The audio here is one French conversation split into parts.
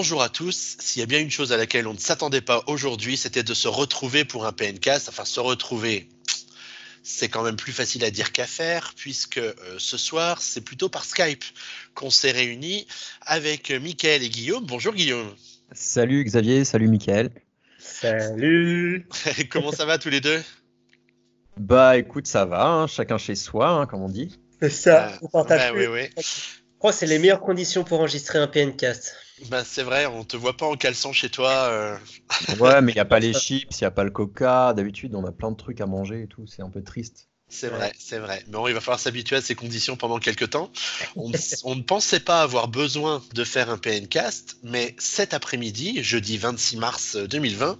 Bonjour à tous, s'il y a bien une chose à laquelle on ne s'attendait pas aujourd'hui, c'était de se retrouver pour un PNcast, enfin se retrouver, c'est quand même plus facile à dire qu'à faire, puisque ce soir, c'est plutôt par Skype qu'on s'est réunis avec Michael et Guillaume. Bonjour Guillaume. Salut Xavier, salut Michael. Salut. Comment ça va tous les deux? Bah écoute, ça va, hein, chacun chez soi, hein, comme on dit. C'est ça, on partage plus. Oui. Je crois que c'est les meilleures conditions pour enregistrer un PNcast. Ben c'est vrai, on te voit pas en caleçon chez toi. Ouais, mais il n'y a pas les chips, il n'y a pas le coca. D'habitude, on a plein de trucs à manger et tout. C'est un peu triste. C'est vrai, c'est vrai. Mais bon, il va falloir s'habituer à ces conditions pendant quelques temps. On ne pensait pas avoir besoin de faire un PNcast, mais cet après-midi, jeudi 26 mars 2020,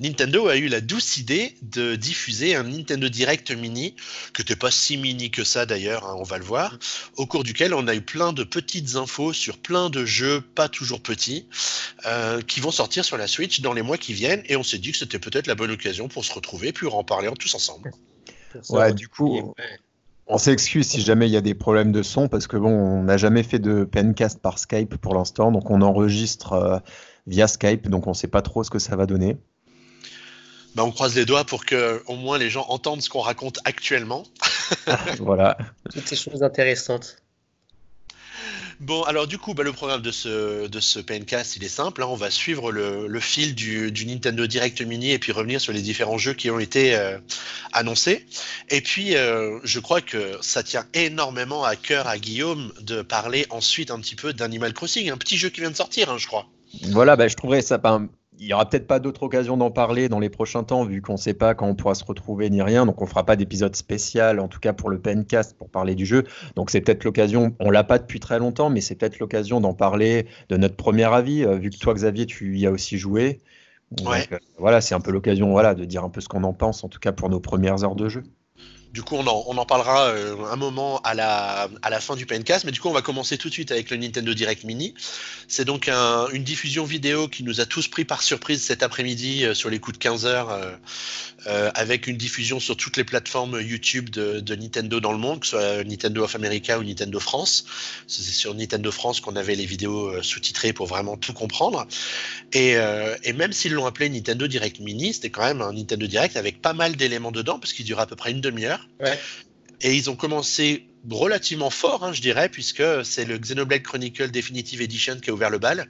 Nintendo a eu la douce idée de diffuser un Nintendo Direct Mini, qui n'était pas si mini que ça d'ailleurs, hein, on va le voir, au cours duquel on a eu plein de petites infos sur plein de jeux, pas toujours petits, qui vont sortir sur la Switch dans les mois qui viennent, et on s'est dit que c'était peut-être la bonne occasion pour se retrouver, puis en parler tous ensemble. Ouais, du coup, on s'excuse si jamais il y a des problèmes de son, parce que bon, on n'a jamais fait de PNcast par Skype pour l'instant, donc on enregistre via Skype, donc on ne sait pas trop ce que ça va donner. Bah, on croise les doigts pour que au moins les gens entendent ce qu'on raconte actuellement. Voilà. Toutes ces choses intéressantes. Bon, alors du coup, bah, le programme de ce PNcast, il est simple, hein, on va suivre le fil du Nintendo Direct Mini et puis revenir sur les différents jeux qui ont été annoncés. Et puis, je crois que ça tient énormément à cœur à Guillaume de parler ensuite un petit peu d'Animal Crossing, un petit jeu qui vient de sortir, hein, je crois. Voilà, bah, je trouverais ça... Il n'y aura peut-être pas d'autre occasion d'en parler dans les prochains temps, vu qu'on ne sait pas quand on pourra se retrouver ni rien. Donc, on ne fera pas d'épisode spécial, en tout cas pour le PNcast, pour parler du jeu. Donc, c'est peut-être l'occasion, on ne l'a pas depuis très longtemps, mais c'est peut-être l'occasion d'en parler de notre premier avis, vu que toi, Xavier, tu y as aussi joué. Donc, ouais. Voilà, c'est un peu l'occasion de dire un peu ce qu'on en pense, en tout cas pour nos premières heures de jeu. Du coup, on en parlera un moment à la fin du PNcast, mais du coup, on va commencer tout de suite avec le Nintendo Direct Mini. C'est donc une diffusion vidéo qui nous a tous pris par surprise cet après-midi sur les coups de 15h, avec une diffusion sur toutes les plateformes YouTube de Nintendo dans le monde, que ce soit Nintendo of America ou Nintendo France. C'est sur Nintendo France qu'on avait les vidéos sous-titrées pour vraiment tout comprendre. Et même s'ils l'ont appelé Nintendo Direct Mini, c'était quand même un Nintendo Direct avec pas mal d'éléments dedans, parce qu'il dure à peu près une demi-heure. Ouais. Et ils ont commencé relativement fort, hein, je dirais, puisque c'est le Xenoblade Chronicles Definitive Edition qui a ouvert le bal,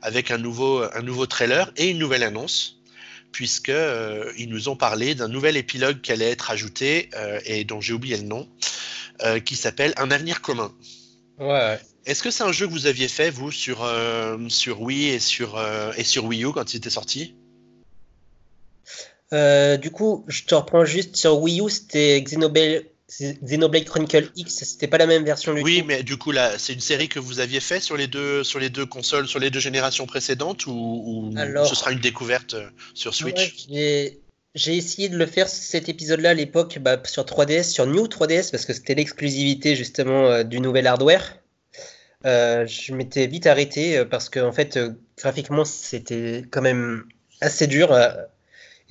avec un nouveau trailer et une nouvelle annonce, puisque ils nous ont parlé d'un nouvel épilogue qui allait être ajouté, et dont j'ai oublié le nom, qui s'appelle Un avenir commun. Ouais. Est-ce que c'est un jeu que vous aviez fait, vous, sur Wii et sur Wii U quand il était sorti ? Du coup, je te reprends juste sur Wii U, c'était Xenoblade Chronicle X, c'était pas la même version du coup. Oui, mais du coup là, c'est une série que vous aviez fait sur les deux consoles, sur les deux générations précédentes, ou alors, ce sera une découverte sur Switch. Ouais, j'ai essayé de le faire cet épisode-là à l'époque, bah, sur 3DS, sur New 3DS, parce que c'était l'exclusivité justement du nouvel hardware. Je m'étais vite arrêté parce que en fait, graphiquement, c'était quand même assez dur.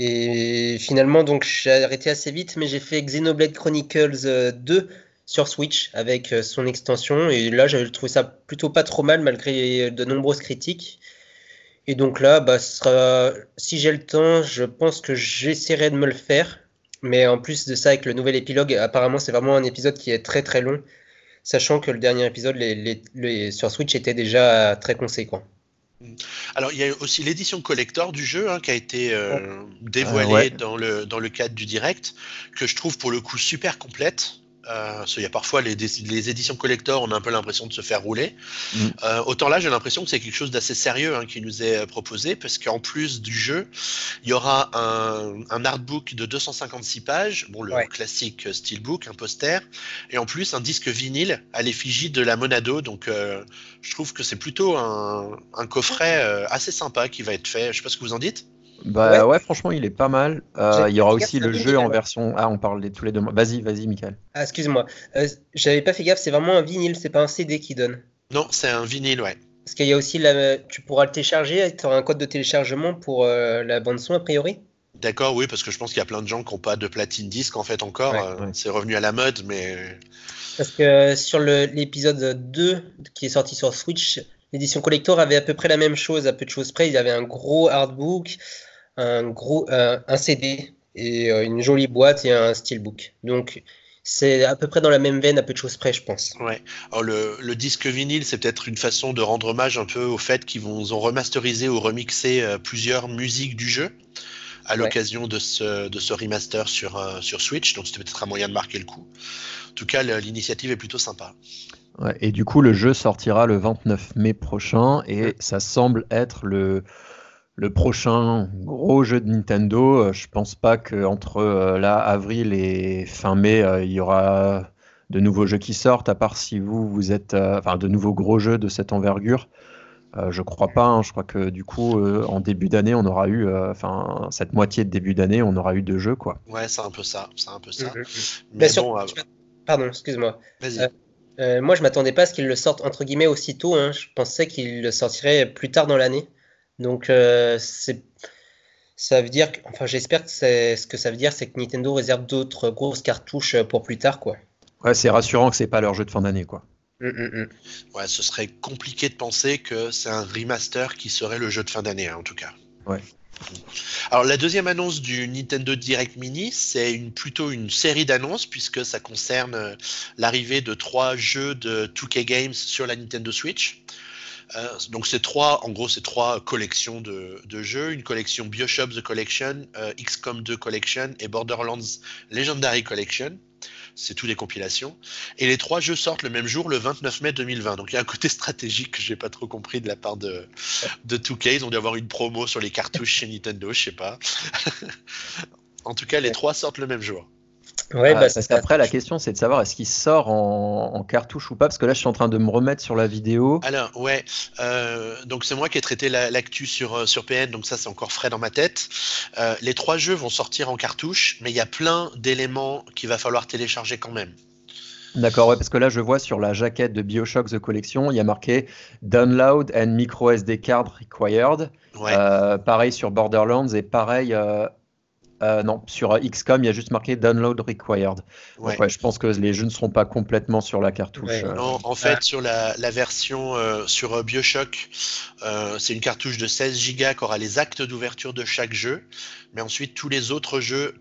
Et finalement, donc, j'ai arrêté assez vite, mais j'ai fait Xenoblade Chronicles 2 sur Switch avec son extension. Et là, j'avais trouvé ça plutôt pas trop mal, malgré de nombreuses critiques. Et donc là, bah, si j'ai le temps, je pense que j'essaierai de me le faire. Mais en plus de ça, avec le nouvel épilogue, apparemment, c'est vraiment un épisode qui est très très long. Sachant que le dernier épisode sur Switch était déjà très conséquent. Alors, il y a aussi l'édition collector du jeu, hein, qui a été dévoilée dans le cadre du direct, que je trouve pour le coup super complète. Parce qu'il y a parfois les éditions collector, on a un peu l'impression de se faire rouler. Autant là, j'ai l'impression que c'est quelque chose d'assez sérieux, hein, qui nous est proposé, parce qu'en plus du jeu, il y aura un artbook de 256 pages, bon, le classique steelbook, un poster, et en plus un disque vinyle à l'effigie de la Monado. Donc, je trouve que c'est plutôt un coffret assez sympa qui va être fait. Je ne sais pas ce que vous en dites. Bah ouais, franchement, il est pas mal. Il y aura aussi le jeu en version... Ah, on parle tous les deux. Vas-y, Michael. Ah, excuse-moi. J'avais pas fait gaffe, c'est vraiment un vinyle, c'est pas un CD qui donne. Non, c'est un vinyle, ouais. Parce qu'il y a aussi tu pourras le télécharger, tu auras un code de téléchargement pour la bande-son, a priori. D'accord, oui, parce que je pense qu'il y a plein de gens qui n'ont pas de platine disque, en fait, encore. C'est revenu à la mode, mais... Parce que sur l'épisode 2, qui est sorti sur Switch... L'édition collector avait à peu près la même chose, à peu de choses près. Il y avait un gros artbook, un CD et une jolie boîte et un steelbook. Donc c'est à peu près dans la même veine, à peu de choses près, je pense. Ouais. Alors le disque vinyle, c'est peut-être une façon de rendre hommage un peu au fait qu'ils ont remasterisé ou remixé plusieurs musiques du jeu à l'occasion de ce remaster sur Switch. Donc c'était peut-être un moyen de marquer le coup. En tout cas, l'initiative est plutôt sympa. Ouais, et du coup, le jeu sortira le 29 mai prochain et ça semble être le prochain gros jeu de Nintendo. Je pense pas qu'entre avril et fin mai, il y aura de nouveaux jeux qui sortent, à part si vous êtes... de nouveaux gros jeux de cette envergure. Je crois pas. Hein. Je crois que du coup, en début d'année, on aura eu... cette moitié de début d'année, on aura eu 2 jeux, quoi. Ouais, c'est un peu ça. Mais bon... Pardon, excuse-moi. Vas-y. Moi, je m'attendais pas à ce qu'ils le sortent entre guillemets aussitôt. Hein. Je pensais qu'ils le sortiraient plus tard dans l'année. Donc, ça veut dire que, j'espère que ce que ça veut dire, c'est que Nintendo réserve d'autres grosses cartouches pour plus tard, quoi. Ouais, c'est rassurant que c'est pas leur jeu de fin d'année, quoi. Ouais, ce serait compliqué de penser que c'est un remaster qui serait le jeu de fin d'année, hein, en tout cas. Ouais. Alors la deuxième annonce du Nintendo Direct Mini, c'est plutôt une série d'annonces puisque ça concerne l'arrivée de 3 jeux de 2K Games sur la Nintendo Switch. Donc c'est trois collections de jeux, une collection BioShock The Collection, XCOM 2 Collection et Borderlands Legendary Collection. C'est tous des compilations. Et les 3 jeux sortent le même jour, le 29 mai 2020. Donc il y a un côté stratégique que j'ai pas trop compris de la part de 2K. Ils ont dû avoir une promo sur les cartouches chez Nintendo, je sais pas. En tout cas, les 3 sortent le même jour. Ouais, parce qu'après, la question, c'est de savoir est-ce qu'il sort en cartouche ou pas, parce que là, je suis en train de me remettre sur la vidéo. Alors, ouais, donc c'est moi qui ai traité l'actu sur PN, donc ça, c'est encore frais dans ma tête. Les 3 jeux vont sortir en cartouche, mais il y a plein d'éléments qu'il va falloir télécharger quand même. D'accord, ouais, parce que là, je vois sur la jaquette de BioShock The Collection, il y a marqué « Download and micro SD card required ». Pareil sur Borderlands et pareil... non, sur XCOM, il y a juste marqué « Download required ». Ouais, je pense que les jeux ne seront pas complètement sur la cartouche. Ouais. Non, en fait, sur la version sur BioShock, c'est une cartouche de 16 Go qui aura les actes d'ouverture de chaque jeu. Mais ensuite, tous les autres jeux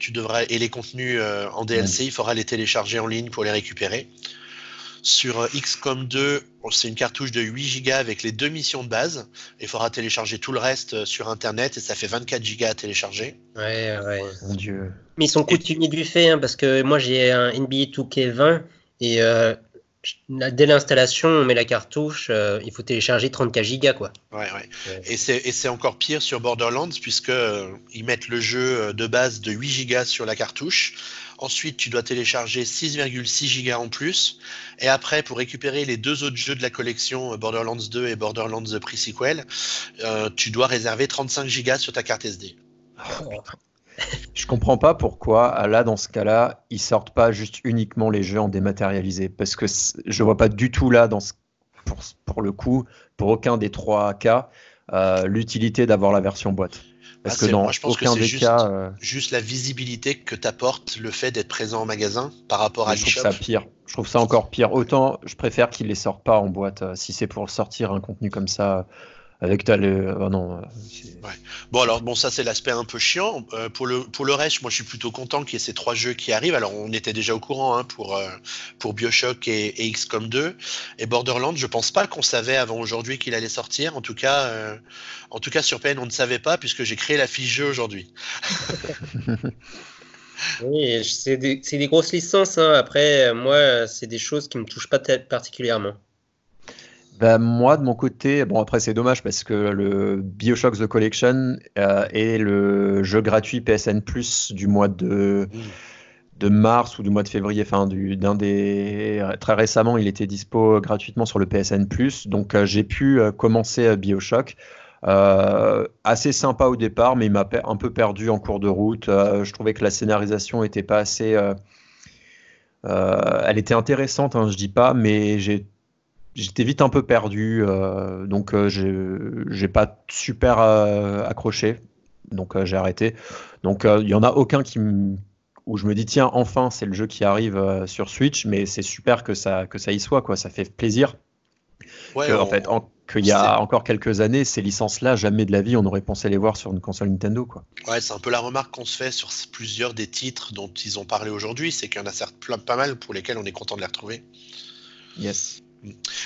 et les contenus en DLC, il faudra les télécharger en ligne pour les récupérer. Sur XCOM 2, c'est une cartouche de 8 Go avec les 2 missions de base. Il faudra télécharger tout le reste sur Internet et ça fait 24 Go à télécharger. Ouais. Mon Dieu. Mais ils sont coutumiers du fait, hein, parce que moi j'ai un NBA 2K20 et dès l'installation, on met la cartouche, il faut télécharger 34 Go, quoi. Ouais. Et c'est encore pire sur Borderlands puisque ils mettent le jeu de base de 8 Go sur la cartouche. Ensuite, tu dois télécharger 6,6 Go en plus. Et après, pour récupérer les 2 autres jeux de la collection, Borderlands 2 et Borderlands The Pre-Sequel, tu dois réserver 35 Go sur ta carte SD. Je comprends pas pourquoi, là, dans ce cas-là, ils sortent pas juste uniquement les jeux en dématérialisé. Parce que je vois pas du tout là, pour le coup, pour aucun des 3 cas, l'utilité d'avoir la version boîte. Parce que moi, je pense que c'est juste la visibilité que t'apporte le fait d'être présent en magasin par rapport à l'eShop. Je trouve ça encore pire. Autant je préfère qu'ils ne les sortent pas en boîte. Si c'est pour sortir un contenu comme ça, avec ça c'est l'aspect un peu chiant. Pour le reste, moi je suis plutôt content qu'il y ait ces 3 jeux qui arrivent. Alors on était déjà au courant, hein, pour BioShock et XCOM 2 et Borderlands. Je pense pas qu'on savait avant aujourd'hui qu'il allait sortir. En tout cas sur PN on ne savait pas puisque j'ai créé la fiche jeu aujourd'hui. Oui, c'est des grosses licences. Hein. Après moi c'est des choses qui me touchent pas particulièrement. Ben moi, de mon côté, bon après c'est dommage parce que le BioShock The Collection est le jeu gratuit PSN Plus du mois de mars ou du mois de février. Enfin, très récemment, il était dispo gratuitement sur le PSN Plus. Donc j'ai pu commencer BioShock. Assez sympa au départ, mais il m'a un peu perdu en cours de route. Je trouvais que la scénarisation n'était pas assez... elle était intéressante, hein, je dis pas, mais j'étais vite un peu perdu, donc j'ai pas super accroché, donc j'ai arrêté. Donc il y en a aucun où je me dis tiens enfin c'est le jeu qui arrive sur Switch, mais c'est super que ça y soit, quoi. Ça fait plaisir. ouais, en fait, qu'il y a encore quelques années, ces licences-là, jamais de la vie, on aurait pensé les voir sur une console Nintendo, quoi. Ouais, c'est un peu la remarque qu'on se fait sur plusieurs des titres dont ils ont parlé aujourd'hui, c'est qu'il y en a certes pas mal pour lesquels on est content de les retrouver. Yes.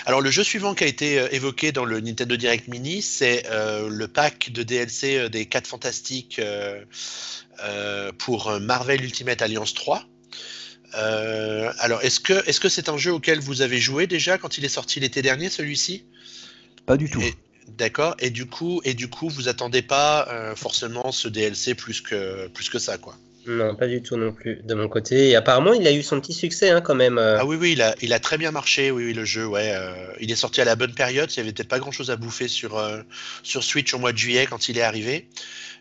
Alors, le jeu suivant qui a été évoqué dans le Nintendo Direct Mini, c'est le pack de DLC des 4 Fantastiques pour Marvel Ultimate Alliance 3. Alors, est-ce que c'est un jeu auquel vous avez joué déjà quand il est sorti l'été dernier, celui-ci ? Pas du tout. D'accord. Et du coup, vous attendez pas forcément ce DLC plus que ça, quoi. Non, pas du tout non plus de mon côté. Et apparemment, il a eu son petit succès hein, quand même. Ah oui, il a très bien marché. Oui, le jeu, ouais. Il est sorti à la bonne période. Il n'y avait peut-être pas grand-chose à bouffer sur Switch au mois de juillet quand il est arrivé.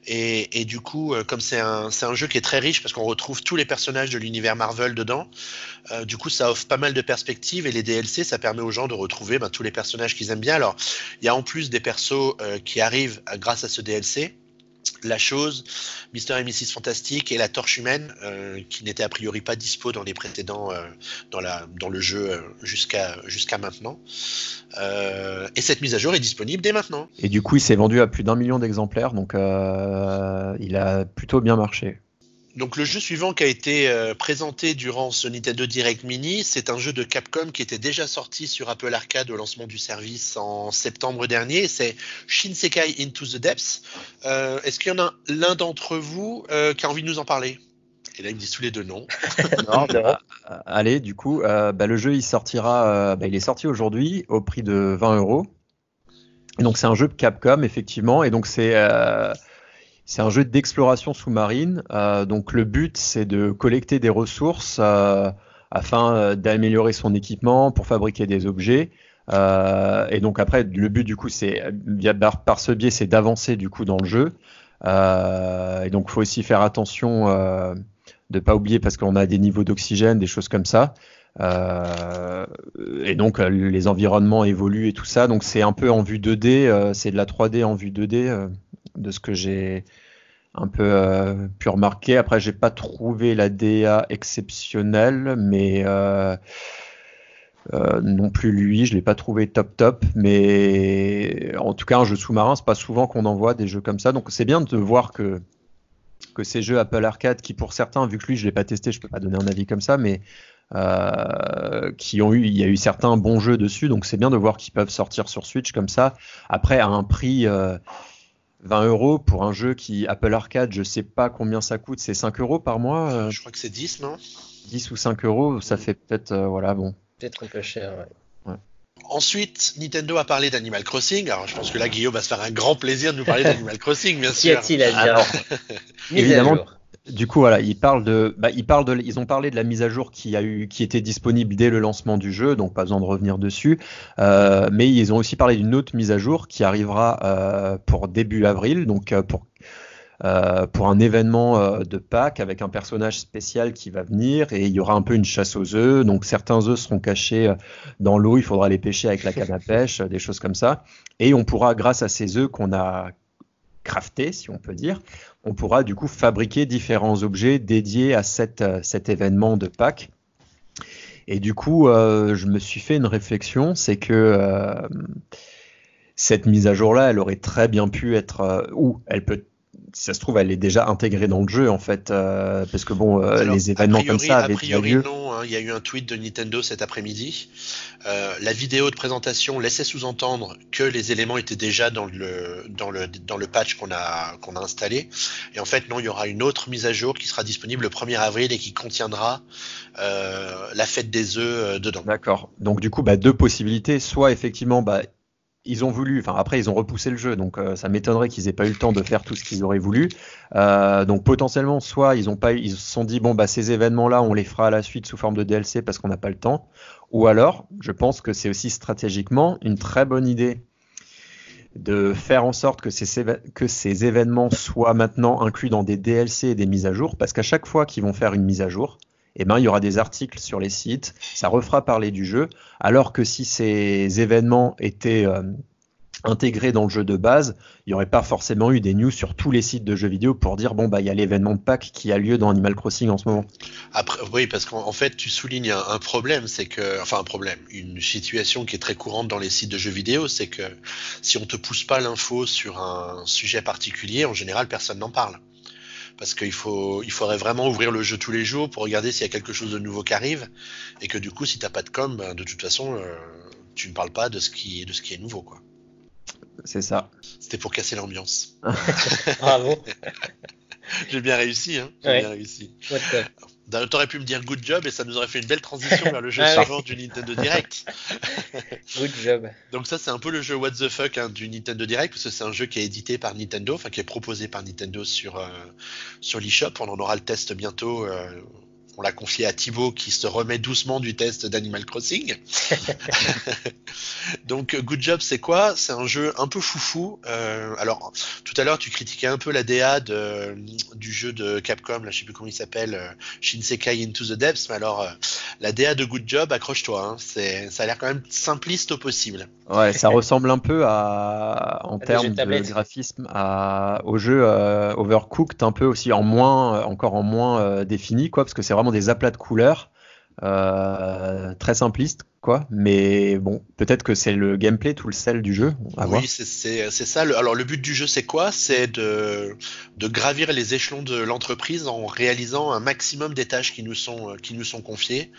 Et du coup, comme c'est un jeu qui est très riche parce qu'on retrouve tous les personnages de l'univers Marvel dedans, du coup ça offre pas mal de perspectives et les DLC ça permet aux gens de retrouver tous les personnages qu'ils aiment bien. Alors il y a en plus des persos qui arrivent grâce à ce DLC, La Chose, Mr et Mrs Fantastique et la Torche Humaine qui n'étaient a priori pas dispo dans les précédents dans le jeu jusqu'à maintenant et cette mise à jour est disponible dès maintenant. Et du coup il s'est vendu à plus d'1 million d'exemplaires donc il a plutôt bien marché. Donc le jeu suivant qui a été présenté durant ce Nintendo Direct Mini, c'est un jeu de Capcom qui était déjà sorti sur Apple Arcade au lancement du service en septembre dernier, c'est Shinsekai Into the Depths. Est-ce qu'il y en a l'un d'entre vous qui a envie de nous en parler ? Et là ils me disent tous les deux non. Non allez, du coup, le jeu il est sorti aujourd'hui au prix de 20 €. Et donc c'est un jeu de Capcom effectivement, et donc c'est un jeu d'exploration sous-marine, donc le but c'est de collecter des ressources afin d'améliorer son équipement pour fabriquer des objets. Et donc après le but du coup c'est par ce biais c'est d'avancer du coup dans le jeu. Et donc faut aussi faire attention de pas oublier parce qu'on a des niveaux d'oxygène, des choses comme ça. Et donc les environnements évoluent et tout ça. Donc c'est un peu en vue 2D, c'est de la 3D en vue 2D. De ce que j'ai un peu pu remarquer. Après, j'ai pas trouvé la DA exceptionnelle, mais non plus lui, je l'ai pas trouvé top. Mais en tout cas, un jeu sous-marin, c'est pas souvent qu'on en voit des jeux comme ça. Donc, c'est bien de voir que ces jeux Apple Arcade, qui pour certains, vu que lui, je l'ai pas testé, je peux pas donner un avis comme ça, mais il y a eu certains bons jeux dessus. Donc, c'est bien de voir qu'ils peuvent sortir sur Switch comme ça. Après, à un prix 20 € pour un jeu qui, Apple Arcade, je sais pas combien ça coûte, c'est 5 € par mois Je crois que c'est 10, non ? 10 ou 5 €, ça fait peut-être, peut-être un peu cher, ouais. Ensuite, Nintendo a parlé d'Animal Crossing, alors je pense que là, Guillaume va se faire un grand plaisir de nous parler d'Animal Crossing, bien sûr. Qu'y a-t-il à dire ? Alors, évidemment, du coup, voilà, ils ont parlé de la mise à jour qui était disponible dès le lancement du jeu, donc pas besoin de revenir dessus. Mais ils ont aussi parlé d'une autre mise à jour qui arrivera pour début avril, donc pour un événement de Pâques avec un personnage spécial qui va venir et il y aura un peu une chasse aux œufs. Donc certains œufs seront cachés dans l'eau, il faudra les pêcher avec la canne à pêche, des choses comme ça. Et on pourra, grâce à ces œufs qu'on a craftés, si on peut dire, on pourra du coup fabriquer différents objets dédiés à cet événement de Pâques. Et du coup, je me suis fait une réflexion, c'est que cette mise à jour-là, elle aurait très bien pu être, si ça se trouve, elle est déjà intégrée dans le jeu en fait, parce que les événements comme ça avaient déjà lieu. Non, hein, il y a eu un tweet de Nintendo cet après-midi. La vidéo de présentation laissait sous-entendre que les éléments étaient déjà dans le patch qu'on a installé. Et en fait, non, il y aura une autre mise à jour qui sera disponible le 1er avril et qui contiendra la fête des œufs dedans. D'accord. Donc du coup, 2 possibilités. Soit effectivement, ils ont voulu, après ils ont repoussé le jeu, donc ça m'étonnerait qu'ils aient pas eu le temps de faire tout ce qu'ils auraient voulu. Donc potentiellement, soit ils se sont dit ces événements-là, on les fera à la suite sous forme de DLC parce qu'on n'a pas le temps. Ou alors, je pense que c'est aussi stratégiquement une très bonne idée de faire en sorte que ces événements soient maintenant inclus dans des DLC et des mises à jour, parce qu'à chaque fois qu'ils vont faire une mise à jour, il y aura des articles sur les sites, ça refera parler du jeu, alors que si ces événements étaient intégré dans le jeu de base, il n'y aurait pas forcément eu des news sur tous les sites de jeux vidéo pour dire bon bah il y a l'événement de Pâques qui a lieu dans Animal Crossing en ce moment. Après, oui, parce qu'en fait tu soulignes un problème, c'est que, enfin un problème, une situation qui est très courante dans les sites de jeux vidéo, c'est que si on te pousse pas l'info sur un sujet particulier, en général personne n'en parle. Parce qu'il faut, il faudrait vraiment ouvrir le jeu tous les jours pour regarder s'il y a quelque chose de nouveau qui arrive, et que du coup si t'as pas de com, ben, de toute façon tu ne parles pas de ce qui est nouveau quoi. C'est ça. C'était pour casser l'ambiance. Bravo. J'ai bien réussi, hein. J'ai bien réussi. T'aurais pu me dire Good Job et ça nous aurait fait une belle transition vers le jeu suivant du Nintendo Direct. Good Job. Donc ça c'est un peu le jeu What the Fuck hein, du Nintendo Direct, parce que c'est un jeu qui est édité par Nintendo, enfin qui est proposé par Nintendo sur l'eShop. On en aura le test bientôt. On l'a confié à Thibaut qui se remet doucement du test d'Animal Crossing. Donc Good Job c'est quoi? C'est un jeu un peu foufou. Alors tout à l'heure tu critiquais un peu la DA du jeu de Capcom, là, je sais plus comment il s'appelle, Shinsekai Into the Depths, mais alors la DA de Good Job, accroche-toi, hein, ça a l'air quand même simpliste au possible. Ouais, ça ressemble un peu en termes de graphisme au jeu Overcooked, un peu aussi encore en moins défini quoi, parce que c'est vraiment des aplats de couleurs très simplistes quoi, mais bon, peut-être que c'est le gameplay tout le sel du jeu, à voir. Oui, c'est ça. Alors le but du jeu c'est quoi? C'est de gravir les échelons de l'entreprise en réalisant un maximum des tâches qui nous sont confiées.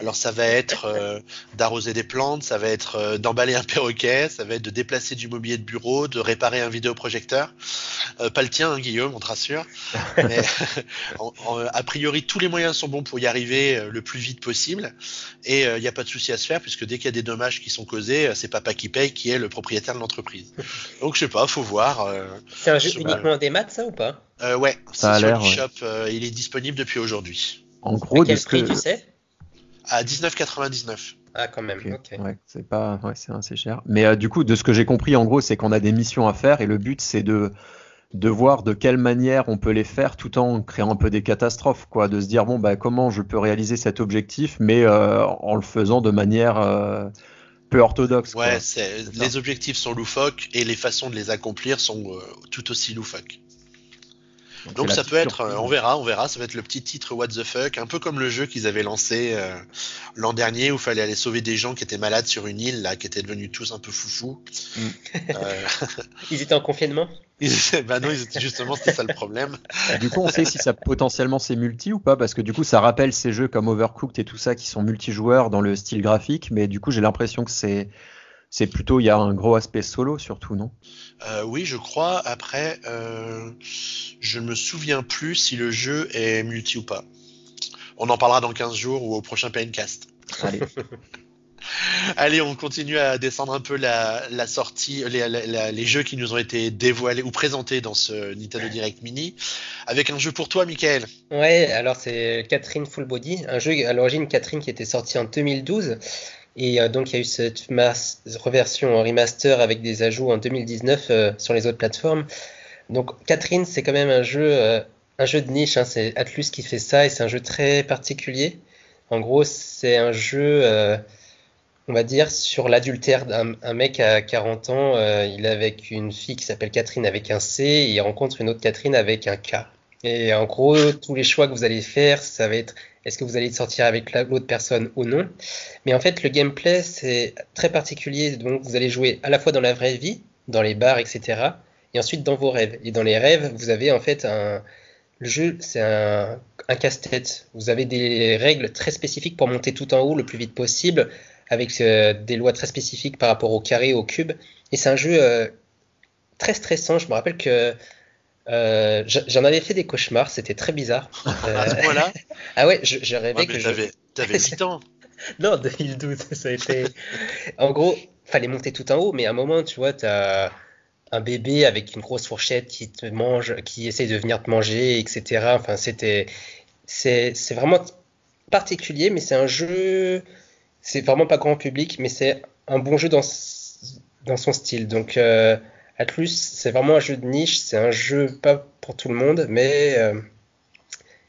Alors ça va être d'arroser des plantes, ça va être d'emballer un perroquet, ça va être de déplacer du mobilier de bureau, de réparer un vidéoprojecteur, pas le tien hein, Guillaume, on te rassure. Mais, a priori tous les moyens sont bons pour y arriver le plus vite possible, et il n'y a pas de souci à faire, puisque dès qu'il y a des dommages qui sont causés, c'est papa qui paye qui est le propriétaire de l'entreprise. Donc je sais pas, faut voir. C'est un jeu uniquement des maths ça ou pas? Ouais, ça c'est sur l'eShop, ouais. Il est disponible depuis aujourd'hui. En gros, à quel prix tu sais? À 19,99. Ah quand même. Okay. Ouais, c'est pas, ouais, c'est assez cher. Mais du coup, de ce que j'ai compris, en gros, c'est qu'on a des missions à faire et le but c'est de voir de quelle manière on peut les faire tout en créant un peu des catastrophes quoi, de se dire bon bah comment je peux réaliser cet objectif mais en le faisant de manière peu orthodoxe ouais quoi. Les objectifs sont loufoques et les façons de les accomplir sont tout aussi loufoques. Donc ça peut être, on verra, ça va être le petit titre What the Fuck, un peu comme le jeu qu'ils avaient lancé l'an dernier où il fallait aller sauver des gens qui étaient malades sur une île, là, qui étaient devenus tous un peu foufous. Ils étaient en confinement ? Bah non, justement, c'était ça le problème. Du coup, on sait si ça potentiellement c'est multi ou pas, parce que du coup, ça rappelle ces jeux comme Overcooked et tout ça qui sont multijoueurs dans le style graphique, mais du coup, j'ai l'impression que c'est plutôt, il y a un gros aspect solo surtout, non? Oui, je crois. Après, je ne me souviens plus si le jeu est multi ou pas. On en parlera dans 15 jours ou au prochain PNcast. Allez. Allez, on continue à descendre un peu la sortie, les jeux qui nous ont été dévoilés ou présentés dans ce Nintendo Direct Mini, avec un jeu pour toi, Michael. Ouais, alors c'est Catherine Full Body, un jeu à l'origine Catherine qui était sorti en 2012. Et donc il y a eu cette reversion en remaster avec des ajouts en 2019 sur les autres plateformes. Donc Catherine c'est quand même un jeu de niche, hein, c'est Atlus qui fait ça et c'est un jeu très particulier. En gros c'est un jeu, on va dire, sur l'adultère d'un mec à 40 ans, il est avec une fille qui s'appelle Catherine avec un C et il rencontre une autre Catherine avec un K. Et en gros tous les choix que vous allez faire ça va être... Est-ce que vous allez sortir avec l'autre personne ou non? Mais en fait, le gameplay, c'est très particulier. Donc, vous allez jouer à la fois dans la vraie vie, dans les bars, etc. Et ensuite, dans vos rêves. Et dans les rêves, vous avez en fait le jeu, c'est un casse-tête. Vous avez des règles très spécifiques pour monter tout en haut le plus vite possible, avec des lois très spécifiques par rapport au carré, au cube. Et c'est un jeu très stressant. Je me rappelle que... j'en avais fait des cauchemars, c'était très bizarre. À ce point-là ? Ah ouais, je rêvais ouais, que t'avais 8 ans. Non, 2012, ça a été... En gros, fallait monter tout en haut, mais à un moment, tu vois, t'as un bébé avec une grosse fourchette qui te mange, qui essaie de venir te manger, etc. Enfin, c'est vraiment particulier, mais c'est un jeu... C'est vraiment pas grand public, mais c'est un bon jeu dans son style. Donc... Atlus, c'est vraiment un jeu de niche, c'est un jeu pas pour tout le monde, mais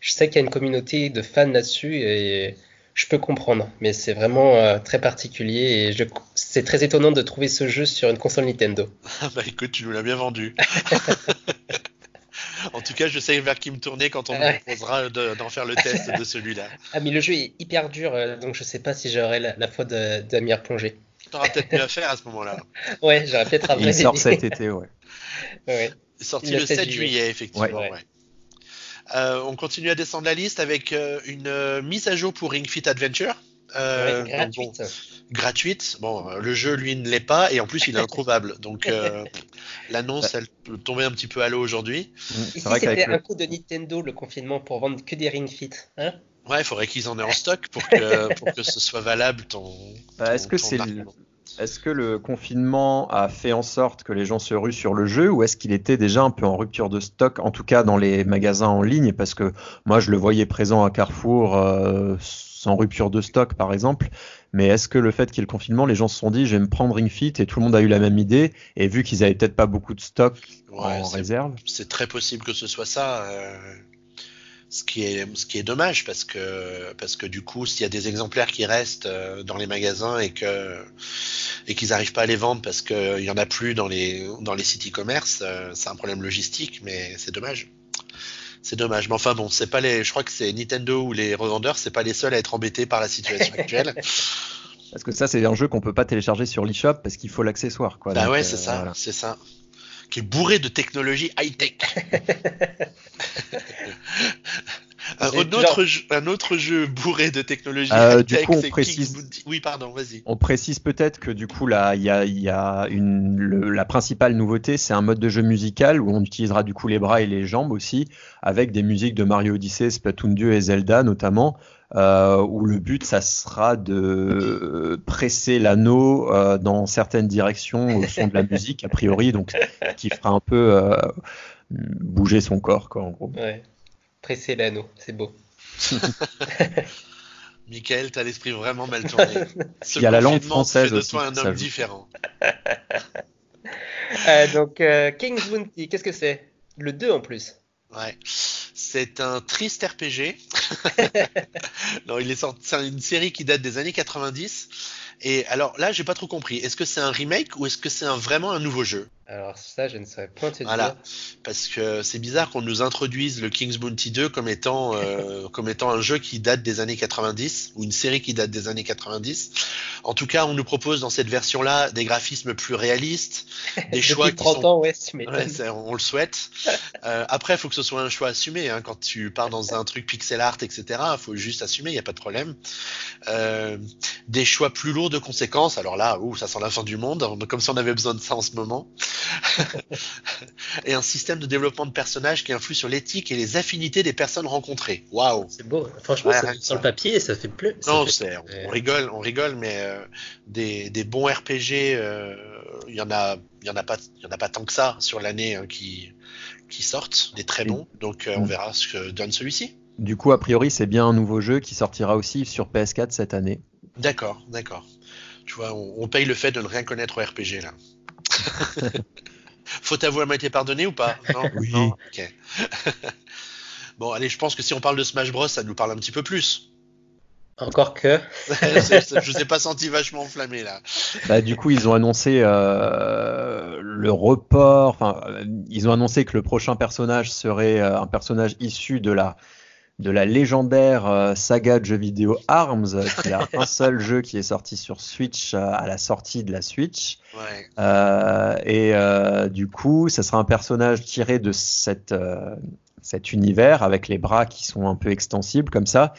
je sais qu'il y a une communauté de fans là-dessus et je peux comprendre, mais c'est vraiment très particulier et c'est très étonnant de trouver ce jeu sur une console Nintendo. Ah bah écoute, tu nous l'as bien vendu. En tout cas, je sais vers qui me tourner quand on me proposera d'en faire le test de celui-là. Ah mais le jeu est hyper dur, donc je sais pas si j'aurai la foi de m'y replonger. T'auras peut-être mieux à faire à ce moment-là. Ouais, j'aurais peut-être à. Il sort cet été, ouais. Ouais. Sorti le 7 juillet, effectivement. Ouais. Ouais. On continue à descendre la liste avec une mise à jour pour Ring Fit Adventure. Ouais, gratuite. Gratuite. Bon, le jeu, lui, ne l'est pas. Et en plus, il est introuvable. Donc, l'annonce, elle peut tomber un petit peu à l'eau aujourd'hui. Ici, c'est vrai c'était un coup de Nintendo, le confinement, pour vendre que des Ring Fit. Hein ? Ouais, il faudrait qu'ils en aient en stock pour que ce soit valable Est-ce que le confinement a fait en sorte que les gens se ruent sur le jeu, ou est-ce qu'il était déjà un peu en rupture de stock, en tout cas dans les magasins en ligne, parce que moi je le voyais présent à Carrefour sans rupture de stock par exemple, mais est-ce que le fait qu'il y ait le confinement, les gens se sont dit je vais me prendre Ring Fit, et tout le monde a eu la même idée, et vu qu'ils n'avaient peut-être pas beaucoup de stock réserve. C'est très possible que ce soit ça. Ce qui est dommage parce que du coup s'il y a des exemplaires qui restent dans les magasins et qu'ils n'arrivent pas à les vendre parce qu'il n'y en a plus dans les sites e-commerce, c'est un problème logistique, mais c'est dommage, mais enfin bon, je crois que c'est Nintendo ou les revendeurs, c'est pas les seuls à être embêtés par la situation actuelle. Parce que ça c'est un jeu qu'on peut pas télécharger sur l'eShop parce qu'il faut l'accessoire quoi. Bah donc, ouais c'est ça, voilà. C'est ça qui est bourré de technologie high-tech. un autre jeu bourré de technologie high-tech, on précise peut-être que du coup là, il y a la principale nouveauté, c'est un mode de jeu musical où on utilisera du coup les bras et les jambes aussi, avec des musiques de Mario Odyssey, Splatoon 2 et Zelda notamment. Où le but ça sera de presser l'anneau dans certaines directions au son de la musique a priori, donc qui fera un peu bouger son corps quoi en gros. Ouais. Presser l'anneau, c'est beau. Michael, t'as l'esprit vraiment mal tourné. Il y a la langue française aussi. Toi un homme différent. Donc King's Bounty, qu'est-ce que c'est ? Le 2 en plus. Ouais. C'est un triste RPG. Non, c'est une série qui date des années 90. Et alors là, j'ai pas trop compris. Est-ce que c'est un remake ou est-ce que c'est vraiment un nouveau jeu ? Alors ça, je ne saurais point te dire. Voilà, parce que c'est bizarre qu'on nous introduise le King's Bounty 2 comme étant un jeu qui date des années 90 ou une série qui date des années 90. En tout cas, on nous propose dans cette version-là des graphismes plus réalistes, des choix qui 30 ans, ouais, tu m'étonnes. Ouais, on le souhaite. Après, il faut que ce soit un choix assumé. Hein. Quand tu pars dans un truc pixel art, etc., il faut juste assumer, il n'y a pas de problème. Des choix plus lourds de conséquences. Alors là, ça sent la fin du monde, comme si on avait besoin de ça en ce moment. Et un système de développement de personnages qui influe sur l'éthique et les affinités des personnes rencontrées. Waouh, c'est beau. Franchement, ouais, sur le papier, ça fait plus. Non, on rigole, mais des bons RPG, il y en a pas tant que ça sur l'année hein, qui sortent, des très bons. Donc on verra ce que donne celui-ci. Du coup, a priori, c'est bien un nouveau jeu qui sortira aussi sur PS4 cette année. D'accord. Tu vois, on paye le fait de ne rien connaître au RPG là. Faut t'avouer, elle m'a été pardonnée ou pas ? Non ? Oui. Non ? Okay. Bon, allez, je pense que si on parle de Smash Bros, ça nous parle un petit peu plus. Encore que. Je ne ai pas senti vachement enflammé là. Bah, du coup, ils ont annoncé le report. Enfin, ils ont annoncé que le prochain personnage serait un personnage issu de la légendaire saga de jeux vidéo Arms, qui a un seul jeu qui est sorti sur Switch à la sortie de la Switch. Ouais. Et du coup, ça sera un personnage tiré de cet univers avec les bras qui sont un peu extensibles comme ça.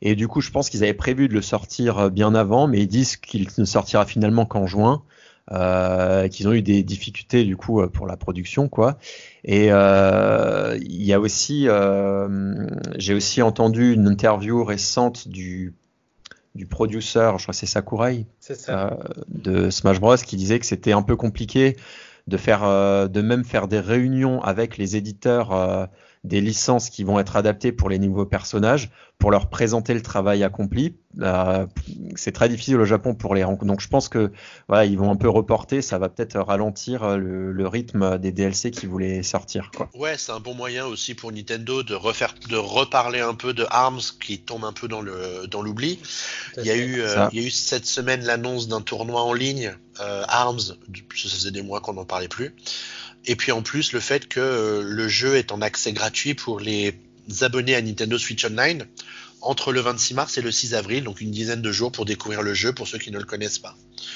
Et du coup, je pense qu'ils avaient prévu de le sortir bien avant, mais ils disent qu'il ne sortira finalement qu'en juin. Qu'ils ont eu des difficultés du coup pour la production quoi. Et il y a aussi j'ai aussi entendu une interview récente du producer, je crois que c'est Sakurai, c'est ça. De Smash Bros, qui disait que c'était un peu compliqué de faire des réunions avec les éditeurs des licences qui vont être adaptées pour les nouveaux personnages, pour leur présenter le travail accompli. C'est très difficile au Japon pour les rencontres. Donc je pense que voilà, ils vont un peu reporter, ça va peut-être ralentir le rythme des DLC qui voulaient sortir, quoi. Ouais, c'est un bon moyen aussi pour Nintendo de reparler un peu de Arms qui tombe un peu dans l'oubli. Il y a eu cette semaine l'annonce d'un tournoi en ligne Arms, ça faisait des mois qu'on n'en parlait plus. Et puis en plus le fait que le jeu est en accès gratuit pour les abonnés à Nintendo Switch Online entre le 26 mars et le 6 avril, donc une dizaine de jours pour découvrir le jeu, pour ceux qui ne le connaissent pas.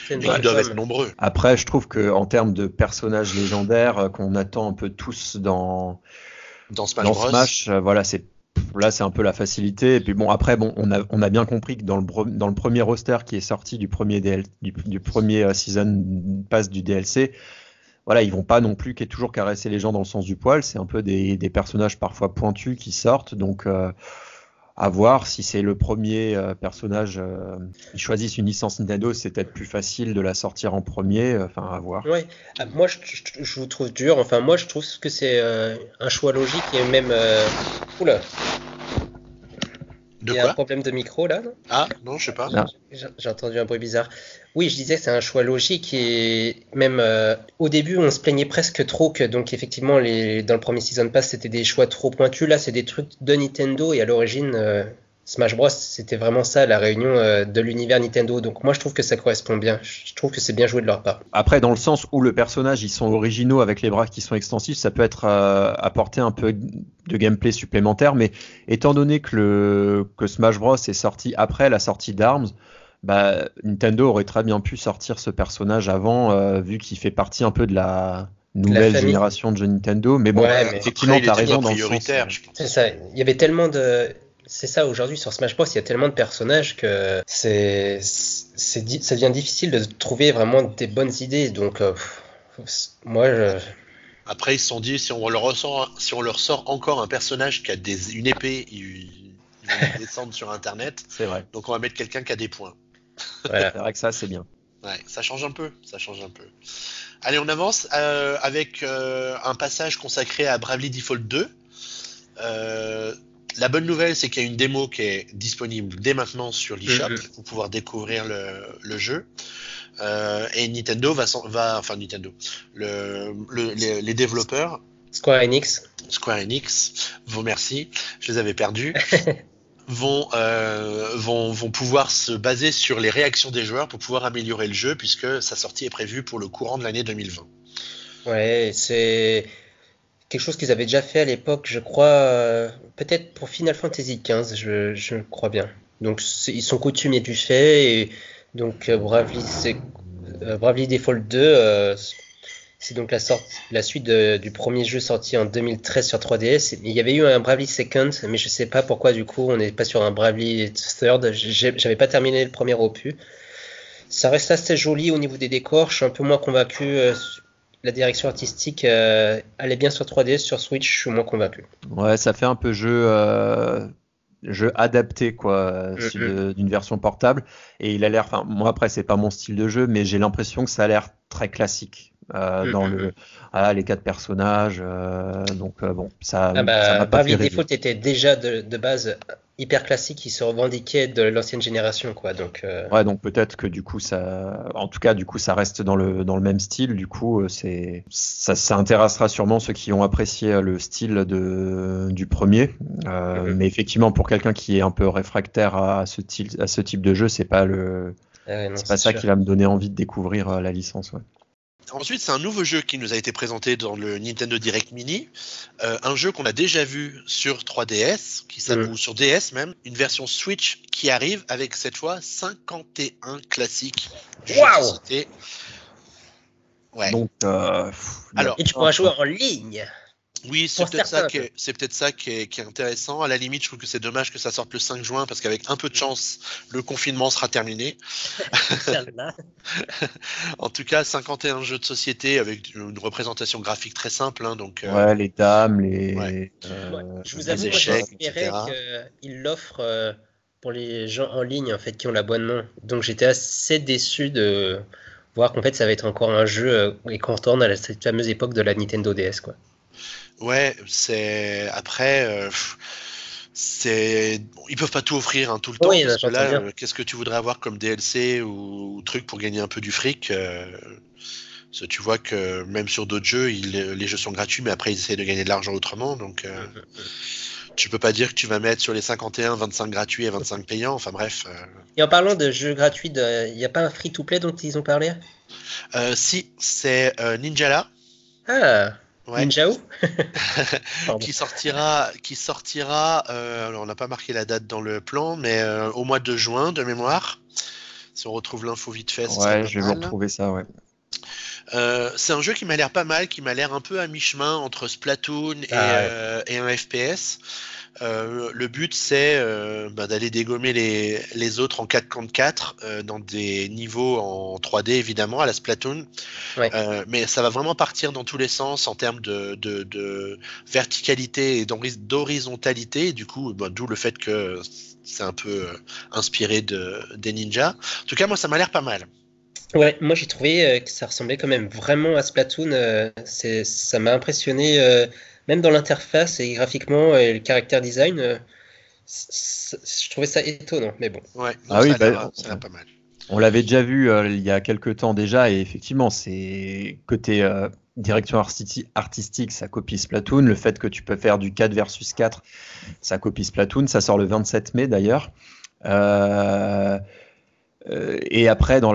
Et qui doivent être nombreux. Après, je trouve qu'en termes de personnages légendaires qu'on attend un peu tous dans Smash, voilà, c'est un peu la facilité. Et puis bon, après, on a bien compris que dans le premier roster qui est sorti du premier du premier season pass du DLC, voilà, ils vont pas non plus toujours caresser les gens dans le sens du poil. C'est un peu des personnages parfois pointus qui sortent, donc... à voir si c'est le premier personnage. Ils choisissent une licence Nintendo, c'est peut-être plus facile de la sortir en premier. Enfin, à voir. Ouais. Moi, je vous trouve dur. Enfin, moi, je trouve que c'est un choix logique et même. Oula. Il y a un problème de micro là. Ah non, je sais pas. J'ai entendu un bruit bizarre. Oui, je disais que c'est un choix logique et même au début on se plaignait presque trop que donc effectivement dans le premier season pass c'était des choix trop pointus, là c'est des trucs de Nintendo et à l'origine Smash Bros c'était vraiment ça, la réunion de l'univers Nintendo, donc moi je trouve que ça correspond bien, je trouve que c'est bien joué de leur part. Après dans le sens où le personnage ils sont originaux avec les bras qui sont extensifs, ça peut être apporter un peu de gameplay supplémentaire, mais étant donné que Smash Bros est sorti après la sortie d'Arms, bah, Nintendo aurait très bien pu sortir ce personnage avant vu qu'il fait partie un peu de la nouvelle génération de jeux Nintendo, mais bon, ouais, mais effectivement t'as raison dans le sens c'est ça, il y avait tellement de... C'est ça, aujourd'hui sur Smash Bros, il y a tellement de personnages que ça devient difficile de trouver vraiment des bonnes idées. Donc, Après, ils se sont dit, si on leur sort encore un personnage qui a une épée, ils vont descendre sur Internet. C'est vrai. Donc, on va mettre quelqu'un qui a des points. Voilà. C'est vrai que ça, c'est bien. Ouais, ça change un peu. Allez, on avance avec un passage consacré à Bravely Default 2. La bonne nouvelle, c'est qu'il y a une démo qui est disponible dès maintenant sur l'eShop pour pouvoir découvrir le jeu. Et Nintendo les développeurs. Square Enix. Vous merci, je les avais perdus. vont pouvoir se baser sur les réactions des joueurs pour pouvoir améliorer le jeu puisque sa sortie est prévue pour le courant de l'année 2020. Ouais, c'est quelque chose qu'ils avaient déjà fait à l'époque, je crois, peut-être pour Final Fantasy XV, je crois bien. Donc ils sont coutumiers du fait, et donc Bravely Default 2, c'est donc la suite du premier jeu sorti en 2013 sur 3DS. Il y avait eu un Bravely Second, mais je sais pas pourquoi du coup on n'est pas sur un Bravely Third, j'avais pas terminé le premier opus. Ça reste assez joli au niveau des décors, je suis un peu moins convaincu... La direction artistique allait bien sur 3DS, sur Switch, je suis moins convaincu. Ouais, ça fait un peu jeu adapté quoi, d'une version portable. Et il a l'air, enfin moi après c'est pas mon style de jeu, mais j'ai l'impression que ça a l'air très classique dans les quatre personnages. Ça m'a pas fait rêver. Default était déjà de base hyper classique qui se revendiquait de l'ancienne génération quoi, donc ouais, donc peut-être que du coup ça, en tout cas du coup ça reste dans le même style, du coup c'est ça intéressera sûrement ceux qui ont apprécié le style du premier mais effectivement pour quelqu'un qui est un peu réfractaire à ce type de jeu, c'est pas ça qui va me donner envie de découvrir la licence, ouais. Ensuite, c'est un nouveau jeu qui nous a été présenté dans le Nintendo Direct Mini, un jeu qu'on a déjà vu sur 3DS, ou sur DS même, une version Switch qui arrive avec cette fois 51 classiques du jeu de société. Ouais. Donc, alors, et tu pourras jouer en ligne. Oui, c'est peut-être ça qui est intéressant. À la limite, je trouve que c'est dommage que ça sorte le 5 juin parce qu'avec un peu de chance, le confinement sera terminé. En tout cas, 51 jeux de société avec une représentation graphique très simple. Hein, donc, ouais, les dames, je vous avoue, j'espérais qu'ils l'offrent pour les gens en ligne en fait, qui ont l'abonnement. Donc j'étais assez déçu de voir qu'en fait, ça va être encore un jeu et qu'on retourne à cette fameuse époque de la Nintendo DS, quoi. Ouais, c'est après. C'est... Ils peuvent pas tout offrir hein, tout le temps oui, parce que là, qu'est-ce que tu voudrais avoir comme DLC ou truc pour gagner un peu du fric parce que tu vois que même sur d'autres jeux, les jeux sont gratuits, mais après ils essaient de gagner de l'argent autrement, donc tu peux pas dire que tu vas mettre sur les 51, 25 gratuits et 25 payants, enfin bref. Et en parlant de jeux gratuits, il n'y a pas un free-to-play dont ils ont parlé ? Si, c'est Ninjala. Ah. Ouais. Ninjao qui sortira alors on n'a pas marqué la date dans le plan, mais au mois de juin de mémoire. Si on retrouve l'info vite fait, ouais, je vais vous retrouver ça. Ouais. C'est un jeu qui m'a l'air pas mal, qui m'a l'air un peu à mi-chemin entre Splatoon et un FPS. Le but c'est d'aller dégommer les autres en 4 contre 4 dans des niveaux en 3D évidemment à la Splatoon mais ça va vraiment partir dans tous les sens en termes de verticalité et d'horizontalité et du coup d'où le fait que c'est un peu inspiré des ninjas. En tout cas moi ça m'a l'air pas mal. Ouais, moi j'ai trouvé que ça ressemblait quand même vraiment à Splatoon, ça m'a impressionné même dans l'interface et graphiquement et le caractère design, je trouvais ça étonnant, mais bon. Ouais, ah oui, ça a pas mal. On l'avait déjà vu il y a quelques temps déjà et effectivement c'est côté direction artistique ça copie Splatoon, le fait que tu peux faire du 4 vs 4 ça copie Splatoon, ça sort le 27 mai d'ailleurs. Et après dans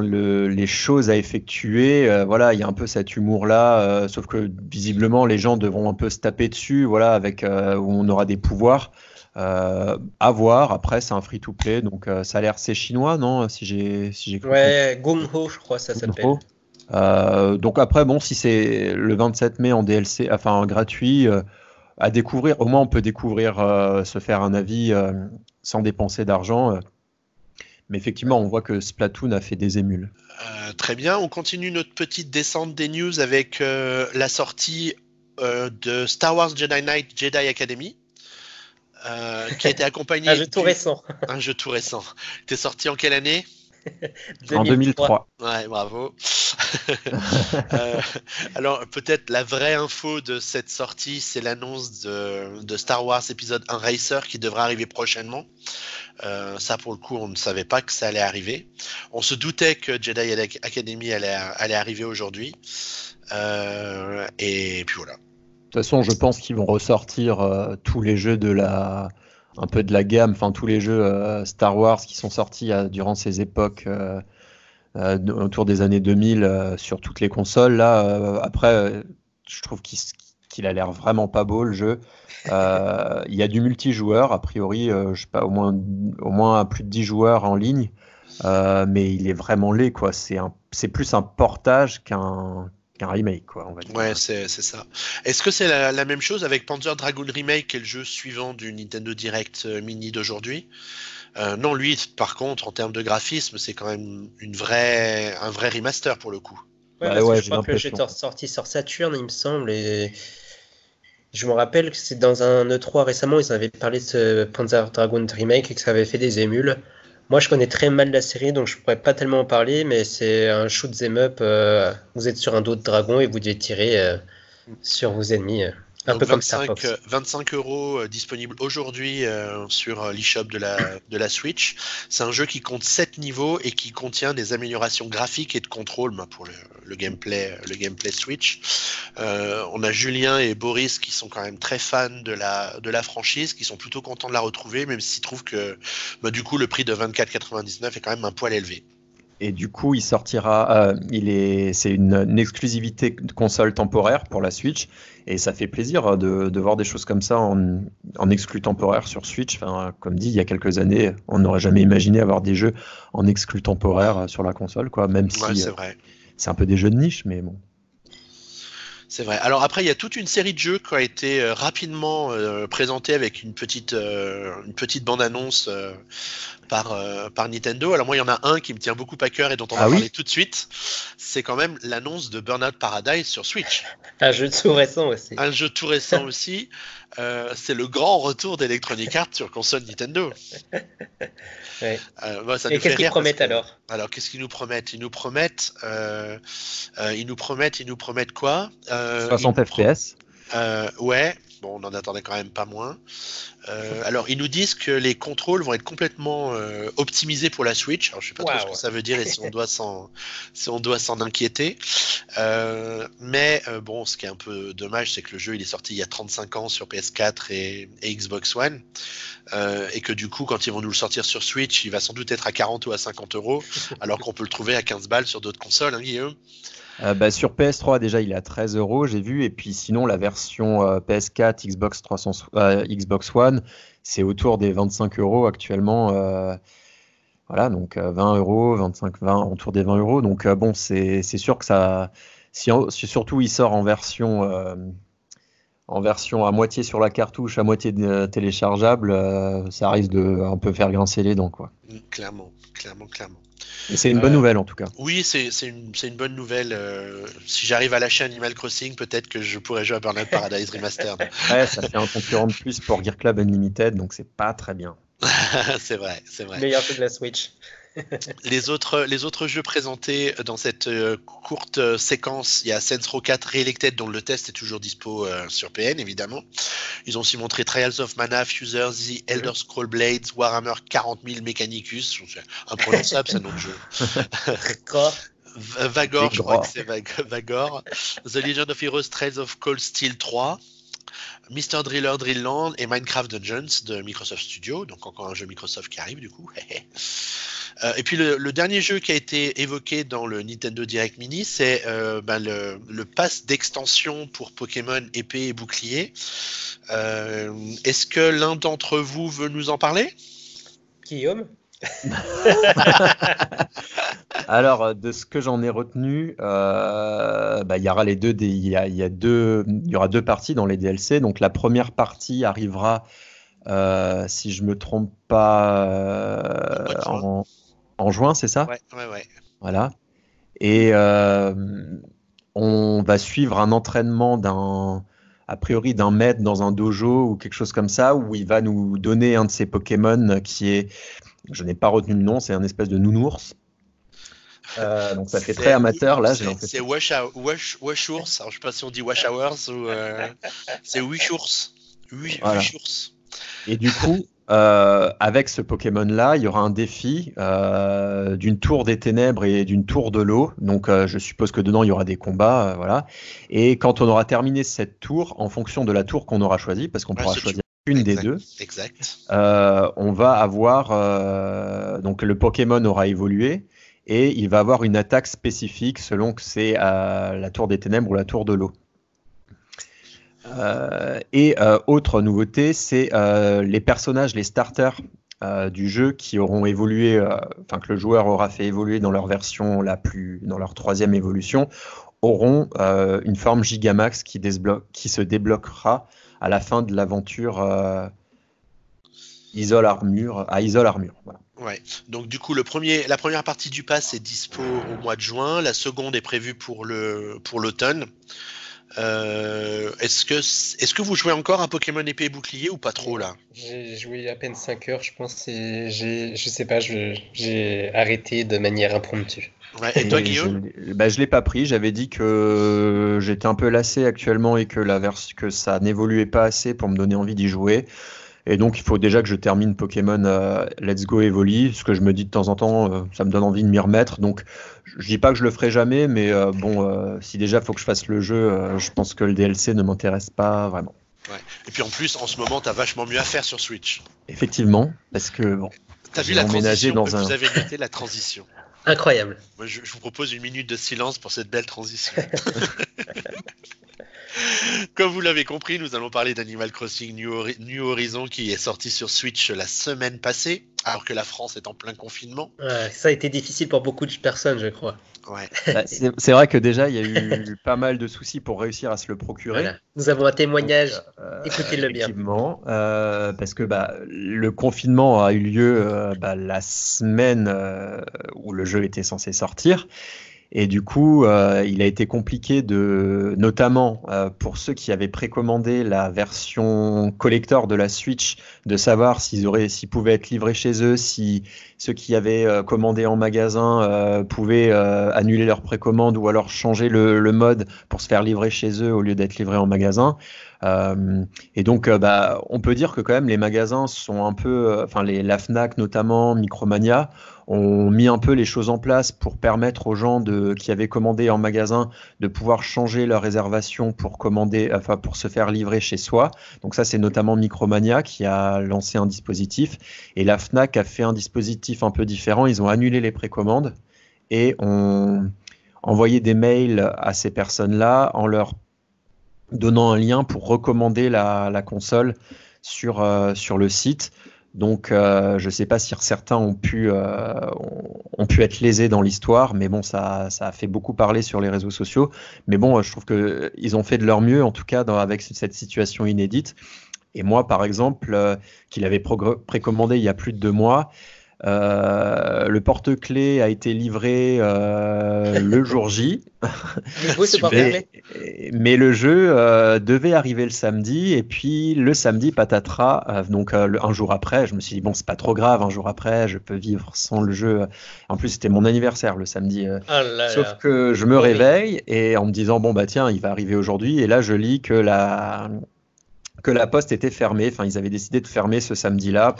les choses à effectuer, voilà, il y a un peu cet humour là, sauf que visiblement les gens devront un peu se taper dessus, voilà, avec où on aura des pouvoirs à voir. Après c'est un free to play, donc ça a l'air c'est chinois, non? Si j'ai compris. Ouais, Gumho je crois ça s'appelle. Donc après bon si c'est le 27 mai en DLC, enfin gratuit à découvrir. Au moins on peut découvrir, se faire un avis sans dépenser d'argent. Mais effectivement, on voit que Splatoon a fait des émules. Très bien, on continue notre petite descente des news avec la sortie de Star Wars Jedi Knight Jedi Academy, qui a été accompagné... Un jeu tout récent. T'es sorti en quelle année ? En 2003. Ouais, bravo. Alors, peut-être la vraie info de cette sortie, c'est l'annonce de Star Wars épisode 1 Racer qui devra arriver prochainement. Ça, pour le coup, on ne savait pas que ça allait arriver. On se doutait que Jedi Academy allait arriver aujourd'hui. Et puis voilà. De toute façon, je pense qu'ils vont ressortir tous les jeux un peu de la gamme, enfin tous les jeux Star Wars qui sont sortis durant ces époques autour des années 2000 sur toutes les consoles. Là, après, je trouve qu'il a l'air vraiment pas beau le jeu. Il y a du multijoueur, a priori, je sais pas, au moins plus de 10 joueurs en ligne, mais il est vraiment laid, quoi. C'est plus un portage qu'un remake, quoi, on va dire. Ouais, c'est ça. Est-ce que c'est la même chose avec Panzer Dragon Remake, qui est le jeu suivant du Nintendo Direct Mini d'aujourd'hui ? Non, lui, par contre, en termes de graphisme, c'est quand même un vrai remaster, pour le coup. Ouais, parce que je crois que le jeu est sorti sur Saturn, il me semble, et je me rappelle que c'est dans un E3 récemment, ils avaient parlé de ce Panzer Dragon Remake et que ça avait fait des émules. Moi, je connais très mal la série, donc je pourrais pas tellement en parler, mais c'est un shoot 'em up. Vous êtes sur un dos de dragon et vous devez tirer sur vos ennemis, un donc peu comme Star Fox. 25 € disponible aujourd'hui sur l'eShop de la Switch. C'est un jeu qui compte 7 niveaux et qui contient des améliorations graphiques et de contrôle pour le gameplay Switch. On a Julien et Boris qui sont quand même très fans de la franchise, qui sont plutôt contents de la retrouver, même s'ils trouvent que du coup le prix de 24,99 est quand même un poil élevé. Et du coup, il sortira. C'est une exclusivité de console temporaire pour la Switch, et ça fait plaisir de voir des choses comme ça en exclu temporaire sur Switch. Enfin, comme dit, il y a quelques années, on n'aurait jamais imaginé avoir des jeux en exclu temporaire sur la console, quoi. Même si c'est vrai. C'est un peu des jeux de niche, mais bon. C'est vrai. Alors après, il y a toute une série de jeux qui a été rapidement présentée avec une petite bande-annonce par Nintendo. Alors moi, il y en a un qui me tient beaucoup à cœur et dont on va parler tout de suite. C'est quand même l'annonce de Burnout Paradise sur Switch. Un jeu tout récent aussi. C'est le grand retour d'Electronic Arts sur console Nintendo. Ouais. Et qu'est-ce qu'ils promettent alors ? Alors, qu'est-ce qu'ils nous promettent ? Ils nous promettent quoi 60 FPS. Ouais, bon, on en attendait quand même pas moins. Alors, ils nous disent que les contrôles vont être complètement optimisés pour la Switch. Alors, je ne sais pas trop ce que ça veut dire et si on doit s'en inquiéter. Mais bon, ce qui est un peu dommage, c'est que le jeu il est sorti il y a 35 ans sur PS4 et Xbox One. Et que du coup, quand ils vont nous le sortir sur Switch, il va sans doute être à 40 ou à 50 €, alors qu'on peut le trouver à 15 balles sur d'autres consoles, hein, Guillaume. Bah, sur PS3 déjà il est à 13 €, j'ai vu, et puis sinon la version PS4, Xbox One, c'est autour des 25 € actuellement, voilà, donc 20 €, 25-20, autour des 20 €, donc bon, c'est sûr que ça, si surtout il sort en version à moitié sur la cartouche, à moitié téléchargeable, ça risque de un peu faire grincer les dents, quoi. Clairement. Et c'est une bonne nouvelle en tout cas. Oui, c'est une bonne nouvelle. Si j'arrive à lâcher Animal Crossing, peut-être que je pourrais jouer à Burnout Paradise Remastered. Ouais, ça fait un concurrent de plus pour Gear Club Unlimited, donc c'est pas très bien. C'est vrai. Meilleur que de la Switch. Les autres jeux présentés dans cette courte séquence, il y a Saints Row 4 Reelected, dont le test est toujours dispo sur PN, évidemment. Ils ont aussi montré Trials of Mana, Fusers, The Elder Scrolls Blades, Warhammer 40 000 Mechanicus, imprononçable ça, nom de jeu. Vagor, je crois que c'est Vagor. The Legend of Heroes, Trails of Cold Steel 3. Mr. Driller Drillland et Minecraft Dungeons de Microsoft Studio, donc encore un jeu Microsoft qui arrive du coup. Et puis le dernier jeu qui a été évoqué dans le Nintendo Direct Mini, c'est le pass d'extension pour Pokémon Épée et Bouclier. Est-ce que l'un d'entre vous veut nous en parler ? Guillaume ? Alors, de ce que j'en ai retenu, il y aura deux parties dans les DLC. Donc la première partie arrivera, si je me trompe pas, en juin, c'est ça ? Ouais. Voilà. Et on va suivre un entraînement a priori d'un maître dans un dojo ou quelque chose comme ça, où il va nous donner un de ses Pokémon qui est, je n'ai pas retenu le nom, c'est un espèce de nounours. Donc ça fait très amateur là. C'est Wishours. Alors je sais pas si on dit Wishours ou c'est Wishours. Oui, voilà. Wishours. Et du coup, avec ce Pokémon là, il y aura un défi d'une tour des ténèbres et d'une tour de l'eau. Donc je suppose que dedans il y aura des combats, voilà. Et quand on aura terminé cette tour, en fonction de la tour qu'on aura choisie, parce qu'on pourra choisir une des deux. Exact. On va avoir donc le Pokémon aura évolué. Et il va avoir une attaque spécifique selon que c'est la tour des ténèbres ou la tour de l'eau. Et autre nouveauté, c'est les personnages, les starters du jeu qui auront évolué, que le joueur aura fait évoluer dans leur version dans leur troisième évolution, auront une forme Gigamax qui se débloquera à la fin de l'aventure Isolarmure. Voilà. Ouais. Donc du coup la première partie du pass est dispo au mois de juin, la seconde est prévue pour l'automne. Est-ce que vous jouez encore à Pokémon Épée et Bouclier ou pas trop là ? J'ai joué à peine 5 heures, je pense, et j'ai arrêté de manière impromptue. Ouais, et toi Guillaume ? Je l'ai pas pris, j'avais dit que j'étais un peu lassé actuellement et que ça n'évoluait pas assez pour me donner envie d'y jouer. Et donc, il faut déjà que je termine Pokémon Let's Go Evoli, ce que je me dis de temps en temps, ça me donne envie de m'y remettre. Donc, je dis pas que je le ferai jamais, mais si déjà il faut que je fasse le jeu, je pense que le DLC ne m'intéresse pas vraiment. Ouais. Et puis en plus, en ce moment, t'as vachement mieux à faire sur Switch. Effectivement, parce que bon, t'as vu la transition. Vous avez noté la transition. Incroyable. Moi, je vous propose une minute de silence pour cette belle transition. Comme vous l'avez compris, nous allons parler d'Animal Crossing New Horizon qui est sorti sur Switch la semaine passée, alors que la France est en plein confinement. Ça a été difficile pour beaucoup de personnes, je crois. Ouais. C'est vrai que déjà, il y a eu pas mal de soucis pour réussir à se le procurer. Voilà. Nous avons un témoignage, écoutez-le bien. Effectivement, parce que le confinement a eu lieu la semaine où le jeu était censé sortir. Et du coup, il a été compliqué de, notamment pour ceux qui avaient précommandé la version collector de la Switch, de savoir s'ils pouvaient être livrés chez eux, si ceux qui avaient commandé en magasin pouvaient annuler leur précommande ou alors changer le mode pour se faire livrer chez eux au lieu d'être livrés en magasin. Et donc, on peut dire que quand même les magasins sont un peu, enfin la Fnac notamment, Micromania, ont mis un peu les choses en place pour permettre aux gens qui avaient commandé en magasin de pouvoir changer leur réservation pour se faire livrer chez soi. Donc ça, c'est notamment Micromania qui a lancé un dispositif, et la Fnac a fait un dispositif un peu différent. Ils ont annulé les précommandes et ont envoyé des mails à ces personnes-là en leur donnant un lien pour recommander la console sur le site. Donc, je ne sais pas si certains ont pu être lésés dans l'histoire, mais bon, ça a fait beaucoup parler sur les réseaux sociaux. Mais bon, je trouve qu'ils ont fait de leur mieux, en tout cas avec cette situation inédite. Et moi, par exemple, qui l'avais précommandé il y a plus de 2 mois, le porte-clés a été livré le jour J. Mais le jeu devait arriver le samedi, et puis le samedi patatras, un jour après, je me suis dit bon, c'est pas trop grave, un jour après je peux vivre sans le jeu. En plus, c'était mon anniversaire le samedi, que je me réveille et en me disant bon bah tiens, il va arriver aujourd'hui, et là je lis que la poste était fermée, enfin ils avaient décidé de fermer ce samedi-là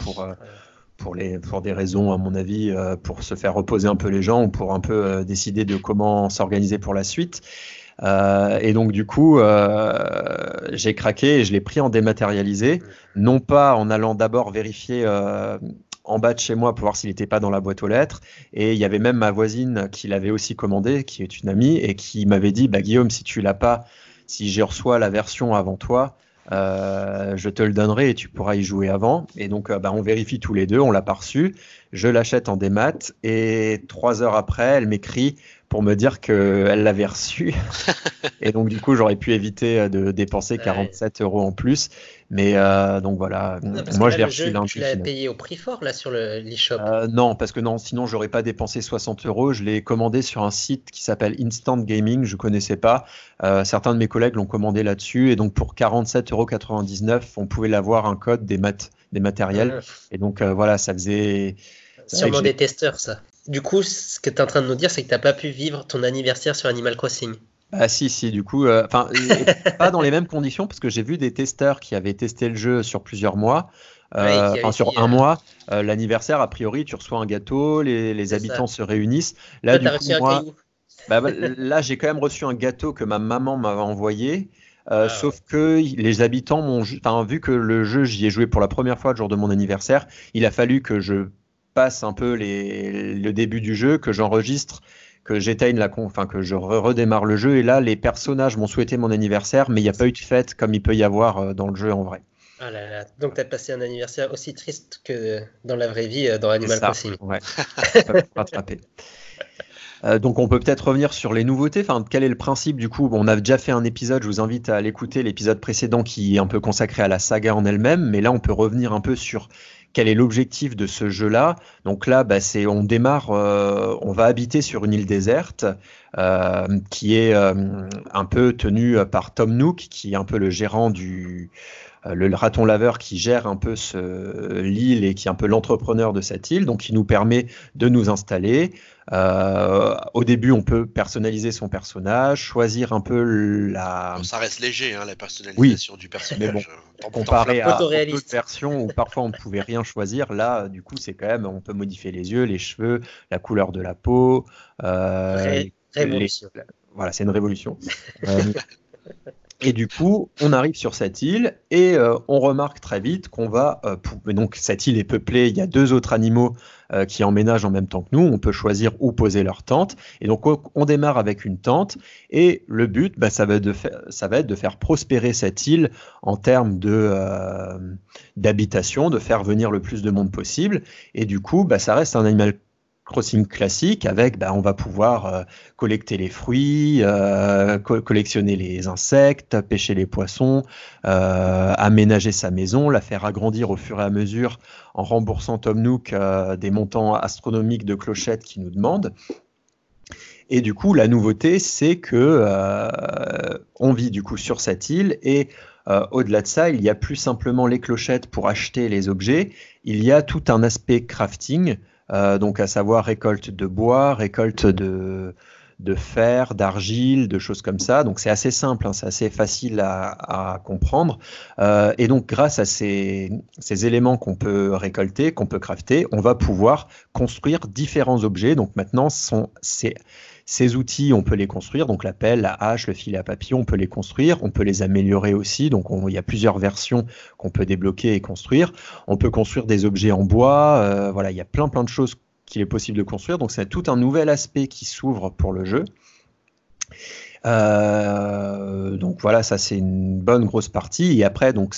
pour des raisons, à mon avis, pour se faire reposer un peu les gens, ou pour un peu décider de comment s'organiser pour la suite. Et donc, du coup, j'ai craqué et je l'ai pris en dématérialisé, non pas en allant d'abord vérifier en bas de chez moi pour voir s'il n'était pas dans la boîte aux lettres. Et il y avait même ma voisine qui l'avait aussi commandé, qui est une amie, et qui m'avait dit « Guillaume, si tu l'as pas, si je reçois la version avant toi, je te le donnerai et tu pourras y jouer avant ». Et donc on vérifie tous les deux, on l'a pas reçu, je l'achète en démat, et 3 heures après elle m'écrit pour me dire qu'elle l'avait reçu. Et donc du coup j'aurais pu éviter de dépenser 47 € en plus, mais donc voilà. Non, moi je l'ai reçu lundi. Tu l'as payé au prix fort là sur l'eShop? Non, parce que sinon j'aurais pas dépensé 60 €. Je l'ai commandé sur un site qui s'appelle Instant Gaming, je connaissais pas, certains de mes collègues l'ont commandé là-dessus, et donc pour 47,99 € on pouvait l'avoir un code des matériels. Et donc voilà, ça faisait sûrement des testeurs, ça. Du coup, ce que tu es en train de nous dire, c'est que tu n'as pas pu vivre ton anniversaire sur Animal Crossing. Ah si, du coup, pas dans les mêmes conditions, parce que j'ai vu des testeurs qui avaient testé le jeu sur plusieurs mois, sur un mois. L'anniversaire, a priori, tu reçois un gâteau, les habitants se réunissent. Là, du coup, moi, là, j'ai quand même reçu un gâteau que ma maman m'avait envoyé. Sauf que les habitants m'ont... vu que le jeu, j'y ai joué pour la première fois le jour de mon anniversaire, il a fallu que je passe un peu le début du jeu, que j'enregistre, que j'éteigne que je redémarre le jeu. Et là, les personnages m'ont souhaité mon anniversaire, mais il n'y a pas eu de fête comme il peut y avoir dans le jeu en vrai. Ah là là. Donc tu as passé un anniversaire aussi triste que dans la vraie vie, dans Animal Crossing. Ouais. Rattrapé. Donc on peut peut-être revenir sur les nouveautés. Quel est le principe du coup? On a déjà fait un épisode, je vous invite à l'écouter, l'épisode précédent qui est un peu consacré à la saga en elle-même, mais là on peut revenir un peu sur quel est l'objectif de ce jeu-là. Donc là, on démarre, on va habiter sur une île déserte qui est un peu tenue par Tom Nook, qui est un peu le gérant le raton laveur qui gère un peu l'île et qui est un peu l'entrepreneur de cette île, donc qui nous permet de nous installer. Au début, on peut personnaliser son personnage, choisir un peu ça reste léger, la personnalisation du personnage. Mais bon, comparé à d'autres versions où parfois on ne pouvait rien choisir, là, du coup, c'est quand même, on peut modifier les yeux, les cheveux, la couleur de la peau. Révolution. Voilà, c'est une révolution. Et du coup, on arrive sur cette île et on remarque très vite qu'on va... donc, cette île est peuplée, il y a 2 autres animaux qui emménagent en même temps que nous. On peut choisir où poser leur tente. Et donc, on démarre avec une tente. Et le but, ça va être de faire prospérer cette île en termes d'habitation, de faire venir le plus de monde possible. Et du coup, ça reste un Animal Crossing classique avec, on va pouvoir collecter les fruits, collectionner les insectes, pêcher les poissons, aménager sa maison, la faire agrandir au fur et à mesure en remboursant Tom Nook des montants astronomiques de clochettes qu'il nous demande. Et du coup, la nouveauté, c'est que on vit du coup sur cette île et au-delà de ça, il n'y a plus simplement les clochettes pour acheter les objets, il y a tout un aspect crafting, donc à savoir récolte de bois, récolte de fer, d'argile, de choses comme ça. Donc c'est assez simple, hein, c'est assez facile à comprendre. Et donc grâce à ces éléments qu'on peut récolter, qu'on peut crafter, on va pouvoir construire différents objets. Donc maintenant, ces outils, on peut les construire. Donc la pelle, la hache, le filet à papier, on peut les construire. On peut les améliorer aussi. Donc il y a plusieurs versions qu'on peut débloquer et construire. On peut construire des objets en bois. Voilà, il y a plein de choses qu'il est possible de construire, donc c'est tout un nouvel aspect qui s'ouvre pour le jeu. Donc voilà, ça c'est une bonne grosse partie, et après donc,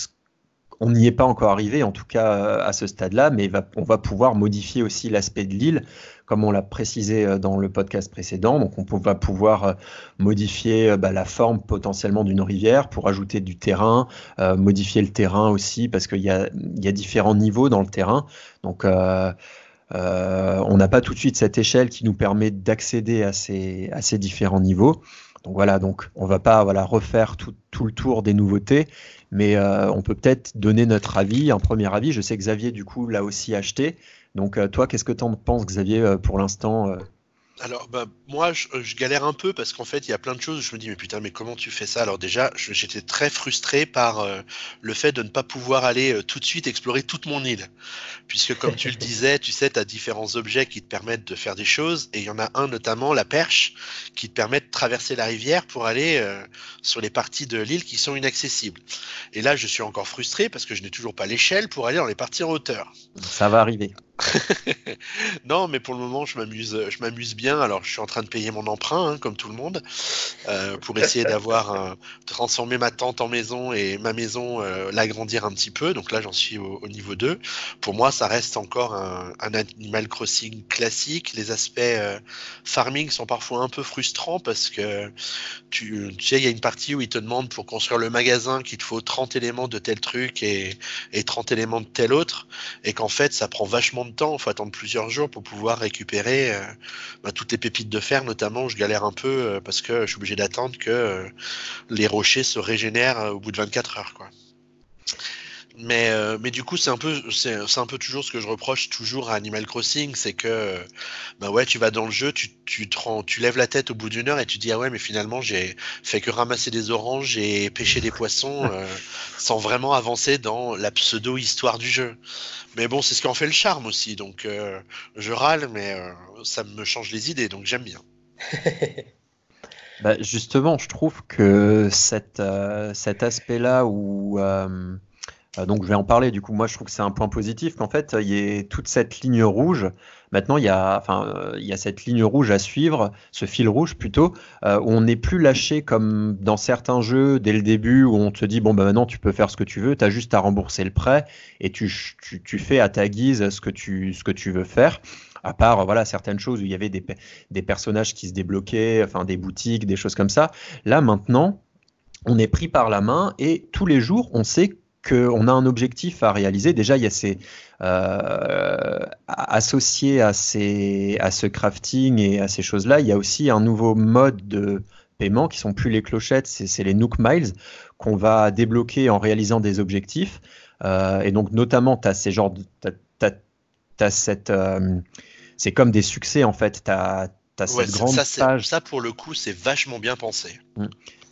on n'y est pas encore arrivé, en tout cas à ce stade-là, mais on va pouvoir modifier aussi l'aspect de l'île, comme on l'a précisé dans le podcast précédent. Donc on va pouvoir modifier la forme potentiellement d'une rivière pour ajouter du terrain, modifier le terrain aussi, parce qu'il y a différents niveaux dans le terrain, donc on n'a pas tout de suite cette échelle qui nous permet d'accéder à ces différents niveaux. Donc voilà, donc on ne va pas refaire tout le tour des nouveautés, mais on peut peut-être donner notre avis, un premier avis. Je sais que Xavier, du coup, l'a aussi acheté. Donc toi, qu'est-ce que tu en penses, Xavier, pour l'instant? Alors, moi, je galère un peu parce qu'en fait, il y a plein de choses où je me dis, mais putain, mais comment tu fais ça? Alors déjà, j'étais très frustré par le fait de ne pas pouvoir aller tout de suite explorer toute mon île. Puisque, comme tu le disais, tu sais, tu as différents objets qui te permettent de faire des choses. Et il y en a un, notamment la perche, qui te permet de traverser la rivière pour aller sur les parties de l'île qui sont inaccessibles. Et là, je suis encore frustré parce que je n'ai toujours pas l'échelle pour aller dans les parties en hauteur. Ça va arriver. Non, mais pour le moment, je m'amuse bien. Alors, je suis en train de payer mon emprunt, hein, comme tout le monde, pour essayer transformer ma tente en maison et ma maison l'agrandir un petit peu. Donc là, j'en suis au niveau 2. Pour moi, ça reste encore un Animal Crossing classique. Les aspects farming sont parfois un peu frustrants parce que tu sais, il y a une partie où ils te demandent pour construire le magasin qu'il te faut 30 éléments de tel truc et 30 éléments de tel autre, et qu'en fait, ça prend vachement de temps. Il faut attendre plusieurs jours pour pouvoir récupérer toutes les pépites de fer, notamment. Je galère un peu parce que je suis obligé d'attendre que les rochers se régénèrent au bout de 24 heures, quoi. Mais du coup, c'est un peu toujours ce que je reproche toujours à Animal Crossing, c'est que tu vas dans le jeu, tu lèves la tête au bout d'une heure et tu dis, ah ouais, mais finalement j'ai fait que ramasser des oranges et pêcher des poissons sans vraiment avancer dans la pseudo-histoire du jeu. Mais bon, c'est ce qui en fait le charme aussi, donc je râle, mais ça me change les idées, donc j'aime bien. Justement, je trouve que cet aspect-là où... donc je vais en parler, du coup moi je trouve que c'est un point positif qu'en fait il y ait toute cette ligne rouge. Maintenant il y a cette ligne rouge à suivre, ce fil rouge plutôt, où on n'est plus lâché comme dans certains jeux dès le début où on te dit maintenant tu peux faire ce que tu veux, tu as juste à rembourser le prêt et tu fais à ta guise ce que tu veux faire. À part certaines choses où il y avait des personnages qui se débloquaient, enfin des boutiques, des choses comme ça. Là maintenant on est pris par la main et tous les jours on sait qu'on a un objectif à réaliser. Déjà, il y a associé à ce crafting et à ces choses-là, il y a aussi un nouveau mode de paiement qui ne sont plus les clochettes, c'est les Nook Miles qu'on va débloquer en réalisant des objectifs. Et donc, notamment, tu as ces genres de... c'est comme des succès, en fait. Page. Ça, pour le coup, c'est vachement bien pensé.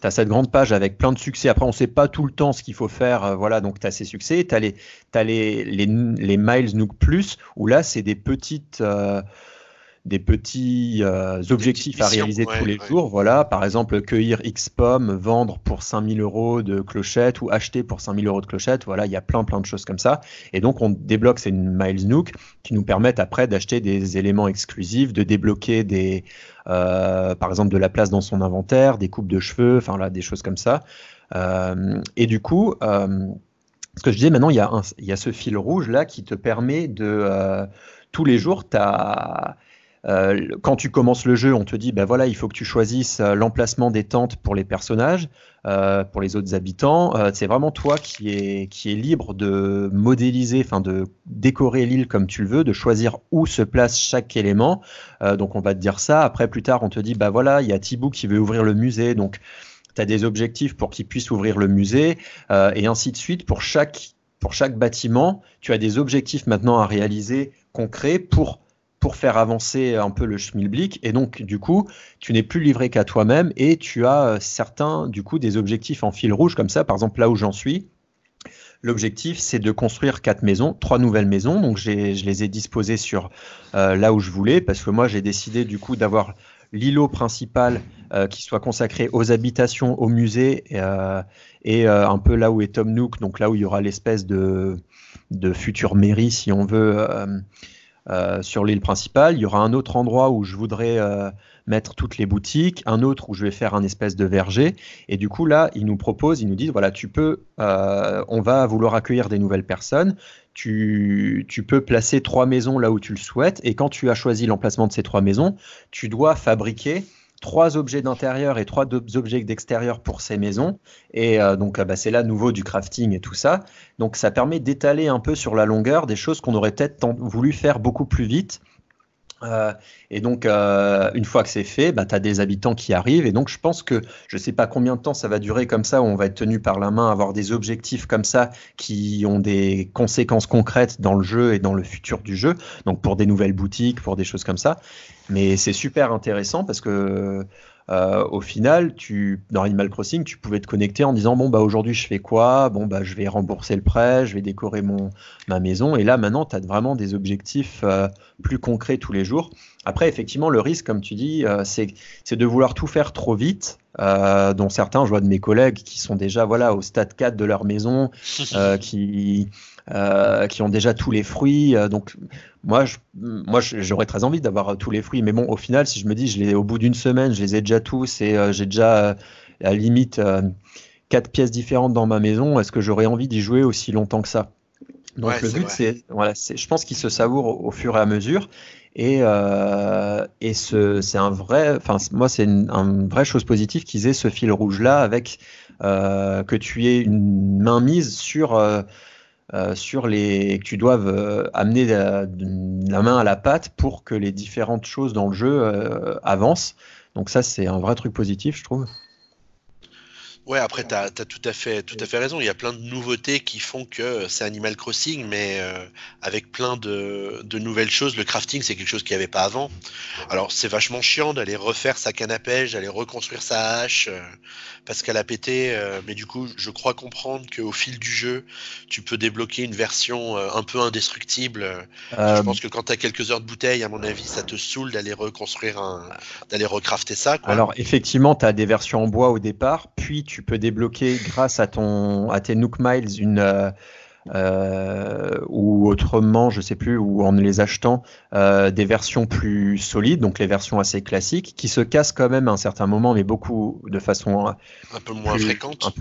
Tu as cette grande page avec plein de succès. Après, on ne sait pas tout le temps ce qu'il faut faire. Donc, tu as ces succès. Tu as les Miles Nook Plus, où là, c'est des petits objectifs à réaliser tous les jours. Voilà. Par exemple, cueillir X pommes, vendre pour 5 000 € de clochettes ou acheter pour 5 000 € de clochettes. Voilà, il y a plein de choses comme ça. Et donc, on débloque ces Miles Nook qui nous permettent après d'acheter des éléments exclusifs, de débloquer des... par exemple de la place dans son inventaire, des coupes de cheveux, enfin là des choses comme ça. Et du coup, ce que je disais, maintenant il y a ce fil rouge là qui te permet de tous les jours, Quand tu commences le jeu, on te dit, ben voilà, il faut que tu choisisses l'emplacement des tentes pour les personnages, pour les autres habitants. C'est vraiment toi qui est libre de modéliser, enfin de décorer l'île comme tu le veux, de choisir où se place chaque élément. Donc on va te dire ça. Après, plus tard, on te dit, ben voilà, il y a Thibaut qui veut ouvrir le musée, donc tu as des objectifs pour qu'il puisse ouvrir le musée, et ainsi de suite. Pour chaque bâtiment, tu as des objectifs maintenant à réaliser concrets pour faire avancer un peu le schmilblick, et donc du coup tu n'es plus livré qu'à toi-même, et tu as certains du coup des objectifs en fil rouge comme ça. Par exemple, là où j'en suis, l'objectif c'est de construire 3 nouvelles maisons. Donc je les ai disposées sur là où je voulais, parce que moi j'ai décidé du coup d'avoir l'îlot principal qui soit consacré aux habitations, au musée, et un peu là où est Tom Nook, donc là où il y aura l'espèce de future mairie si on veut, sur l'île principale. Il y aura un autre endroit où je voudrais mettre toutes les boutiques, un autre où je vais faire un espèce de verger. Et du coup là, ils nous disent voilà, tu peux, on va vouloir accueillir des nouvelles personnes, tu peux placer 3 maisons là où tu le souhaites, et quand tu as choisi l'emplacement de ces 3 maisons, tu dois fabriquer 3 objets d'intérieur et 3 objets d'extérieur pour ces maisons. Et donc c'est là nouveau du crafting et tout ça. Donc ça permet d'étaler un peu sur la longueur des choses qu'on aurait peut-être voulu faire beaucoup plus vite. Et donc une fois que c'est fait, tu as des habitants qui arrivent. Et donc je pense que je ne sais pas combien de temps ça va durer comme ça, où on va être tenu par la main à avoir des objectifs comme ça qui ont des conséquences concrètes dans le jeu et dans le futur du jeu, donc pour des nouvelles boutiques, pour des choses comme ça. Mais c'est super intéressant parce que au final, dans Animal Crossing, tu pouvais te connecter en disant bon, aujourd'hui je fais quoi, je vais rembourser le prêt, je vais décorer ma maison. Et là maintenant tu as vraiment des objectifs plus concrets tous les jours. Après effectivement le risque, comme tu dis, c'est de vouloir tout faire trop vite, dont certains, je vois de mes collègues qui sont déjà voilà au stade 4 de leur maison, qui ont déjà tous les fruits. Donc moi, j'aurais très envie d'avoir tous les fruits, mais bon, au final, si je me dis au bout d'une semaine je les ai déjà tous, et j'ai déjà à la limite 4 pièces différentes dans ma maison, est-ce que j'aurais envie d'y jouer aussi longtemps que ça? Donc ouais, le but c'est voilà, je pense qu'il se savoure au fur et à mesure, et c'est un vrai, enfin moi c'est une vraie chose positive qu'ils aient ce fil rouge là, avec que tu aies une mainmise que tu doives amener la main à la pâte pour que les différentes choses dans le jeu avancent. Donc ça c'est un vrai truc positif, je trouve. Ouais, après t'as tout à fait raison, il y a plein de nouveautés qui font que c'est Animal Crossing, mais avec plein de nouvelles choses. Le crafting, c'est quelque chose qu'il n'y avait pas avant. Alors c'est vachement chiant d'aller refaire sa canne à pêche, d'aller reconstruire sa hache parce qu'elle a pété, mais du coup je crois comprendre qu'au fil du jeu tu peux débloquer une version un peu indestructible. Je pense que quand t'as quelques heures de bouteille, à mon avis ça te saoule d'aller d'aller recrafter ça, quoi. Alors effectivement t'as des versions en bois au départ, puis tu peux débloquer grâce à tes Nook Miles ou autrement, je sais plus, ou en les achetant, des versions plus solides, donc les versions assez classiques qui se cassent quand même à un certain moment, mais beaucoup de façon un peu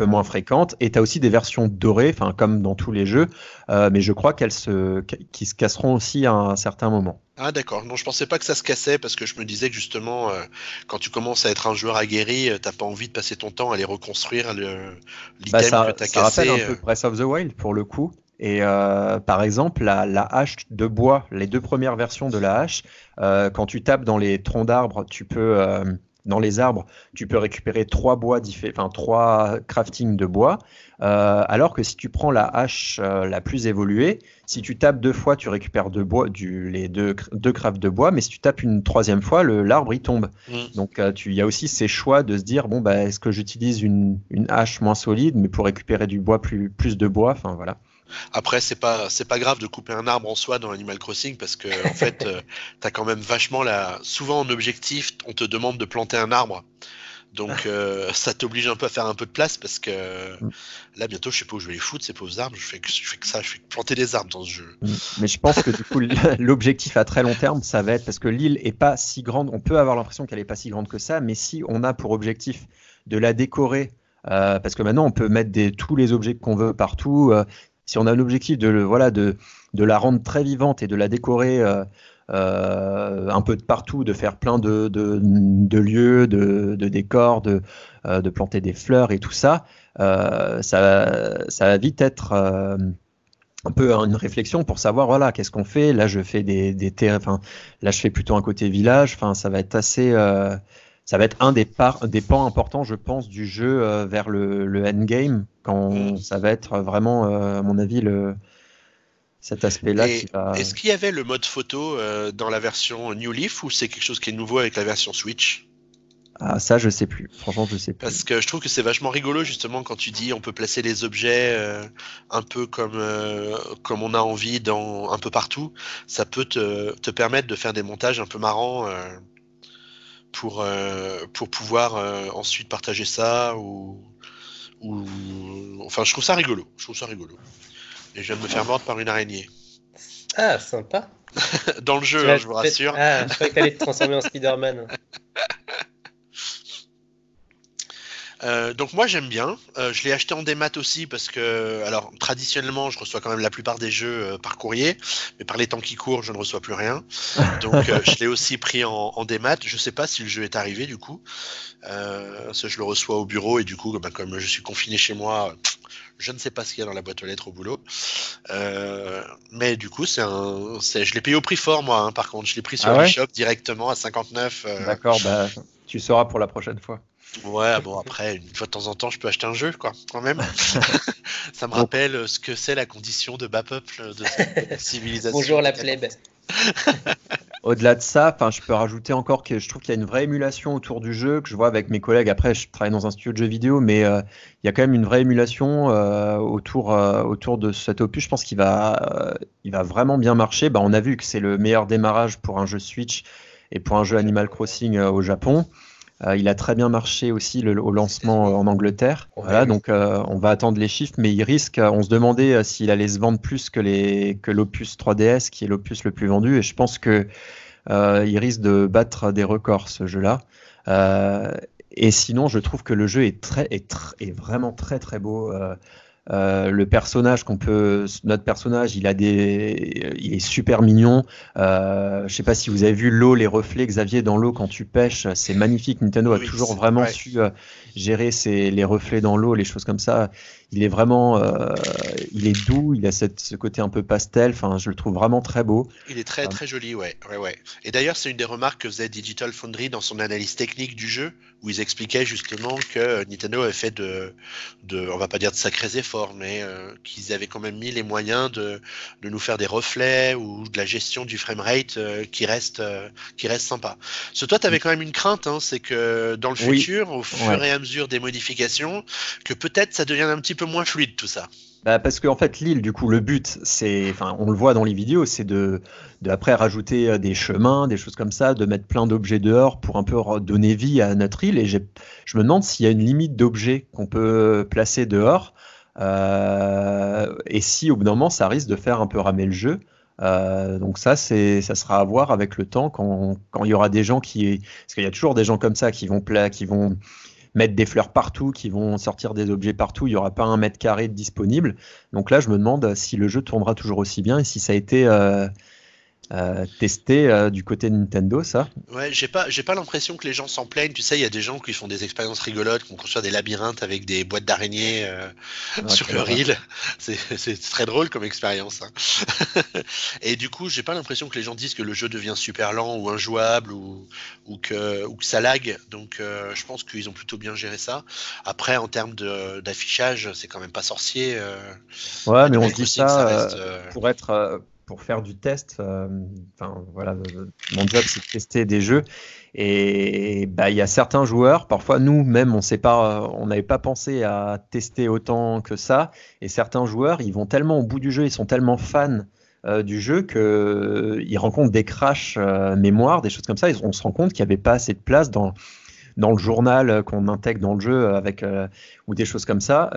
moins fréquente. Et tu as aussi des versions dorées, enfin comme dans tous les jeux, mais je crois qui se casseront aussi à un certain moment. Ah d'accord, non je pensais pas que ça se cassait, parce que je me disais que justement quand tu commences à être un joueur aguerri, t'as pas envie de passer ton temps à aller reconstruire l'item que t'as cassé. Ça rappelle un peu Breath of the Wild pour le coup, et par exemple la hache de bois, les 2 premières versions de la hache, quand tu tapes dans les troncs d'arbres, dans les arbres, tu peux récupérer 3 crafting de bois, alors que si tu prends la hache la plus évoluée, si tu tapes 2 fois, tu récupères 2 bois, les 2 crafts de bois, mais si tu tapes une 3e fois, l'arbre il tombe. Mmh. Donc il y a aussi ces choix de se dire est-ce que j'utilise une hache moins solide, mais pour récupérer du bois plus de bois, enfin voilà. Après, c'est pas grave de couper un arbre en soi dans Animal Crossing, parce que en fait, t'as quand même vachement souvent en objectif, on te demande de planter un arbre. Donc ça t'oblige un peu à faire un peu de place, parce que là bientôt je sais pas où je vais les foutre ces pauvres arbres, je fais que planter des arbres dans ce jeu. Mais je pense que du coup l'objectif à très long terme, ça va être, parce que l'île est pas si grande, on peut avoir l'impression qu'elle est pas si grande que ça, mais si on a pour objectif de la décorer, parce que maintenant on peut mettre tous les objets qu'on veut partout. Si on a l'objectif de la rendre très vivante et de la décorer un peu de partout, de faire plein de lieux, de décors, de planter des fleurs et tout ça, ça va vite être un peu une réflexion pour savoir voilà qu'est-ce qu'on fait. Là je fais des enfin là je fais plutôt un côté village, enfin ça va être assez ça va être un des pans importants, je pense, du jeu vers le endgame, quand ça va être vraiment, à mon avis, cet aspect-là. Est-ce qu'il y avait le mode photo dans la version New Leaf, ou c'est quelque chose qui est nouveau avec la version Switch ? Ah, ça, je sais plus. Franchement, je sais plus. Parce que je trouve que c'est vachement rigolo, justement, quand tu dis on peut placer les objets un peu comme on a envie un peu partout. Ça peut te permettre de faire des montages un peu marrants pour pouvoir ensuite partager ça ou enfin je trouve ça rigolo et je viens de me faire mordre par une araignée. Ah, sympa. Dans le jeu, je vous rassure. Ah, je croyais que t'allais te transformer en Spider-Man. Donc moi j'aime bien, je l'ai acheté en démat aussi parce que, alors traditionnellement je reçois quand même la plupart des jeux par courrier, mais par les temps qui courent je ne reçois plus rien, donc je l'ai aussi pris en démat. Je sais pas si le jeu est arrivé du coup, parce que je le reçois au bureau et du coup comme je suis confiné chez moi, je ne sais pas ce qu'il y a dans la boîte aux lettres au boulot, mais du coup je l'ai payé au prix fort moi, hein, par contre je l'ai pris sur eShop directement à 59. D'accord, bah tu sauras pour la prochaine fois. Ouais, bon après, une fois de temps en temps, je peux acheter un jeu, quoi, quand même. Ça me rappelle ce que c'est la condition de bas peuple de cette civilisation. Bonjour la plèbe. Au-delà de ça, je peux rajouter encore que je trouve qu'il y a une vraie émulation autour du jeu, que je vois avec mes collègues. Après, je travaille dans un studio de jeux vidéo, mais il y a quand même une vraie émulation autour de cet opus. Je pense qu'il va vraiment bien marcher. Bah, on a vu que c'est le meilleur démarrage pour un jeu Switch et pour un jeu Animal Crossing au Japon. Il a très bien marché aussi au lancement en Angleterre. Voilà, donc on va attendre les chiffres, mais il risque. On se demandait s'il allait se vendre plus que l'opus 3DS, qui est l'opus le plus vendu. Et je pense que il risque de battre des records ce jeu-là. Et sinon, je trouve que le jeu est vraiment très très beau. Le personnage notre personnage, il est super mignon. Je sais pas si vous avez vu l'eau, les reflets, Xavier, dans l'eau quand tu pêches, c'est magnifique. Nintendo a toujours vraiment su gérer les reflets dans l'eau, les choses comme ça. Il est vraiment, il est doux, il a ce côté un peu pastel. Enfin, je le trouve vraiment très beau. Il est très très joli, ouais. Et d'ailleurs, c'est une des remarques que faisait Digital Foundry dans son analyse technique du jeu, où ils expliquaient justement que Nintendo avait fait on va pas dire de sacrés efforts, mais qu'ils avaient quand même mis les moyens de nous faire des reflets ou de la gestion du framerate qui reste sympa. Parce que toi, t'avais quand même une crainte, hein, c'est que dans le futur, au fur et à mesure des modifications, que peut-être ça devient un petit peu moins fluide tout ça. Bah parce qu'en fait l'île, du coup le but c'est, enfin on le voit dans les vidéos, c'est de après rajouter des chemins, des choses comme ça, de mettre plein d'objets dehors pour un peu donner vie à notre île. Et je me demande s'il y a une limite d'objets qu'on peut placer dehors et si au bout d'un moment ça risque de faire un peu ramer le jeu. Donc ça sera à voir avec le temps quand il y aura des gens parce qu'il y a toujours des gens comme ça qui vont mettre des fleurs partout, qui vont sortir des objets partout, il n'y aura pas un mètre carré disponible. Donc là, je me demande si le jeu tournera toujours aussi bien et si ça a été testé du côté de Nintendo, ça. Ouais, j'ai pas l'impression que les gens s'en plaignent. Tu sais, il y a des gens qui font des expériences rigolotes, qui construisent des labyrinthes avec des boîtes d'araignées sur leur île. C'est très drôle comme expérience, hein. Et du coup, j'ai pas l'impression que les gens disent que le jeu devient super lent ou injouable ou que ça lague. Donc, je pense qu'ils ont plutôt bien géré ça. Après, en termes d'affichage, c'est quand même pas sorcier. Ouais, mais on dit ça reste, pour être. Pour faire du test, voilà, mon job c'est de tester des jeux et bah il y a certains joueurs, parfois nous même on n'avait pas pensé à tester autant que ça, et certains joueurs ils vont tellement au bout du jeu, ils sont tellement fans du jeu qu'ils rencontrent des crashs mémoire, des choses comme ça, et on se rend compte qu'il n'y avait pas assez de place dans le journal qu'on intègre dans le jeu avec ou des choses comme ça.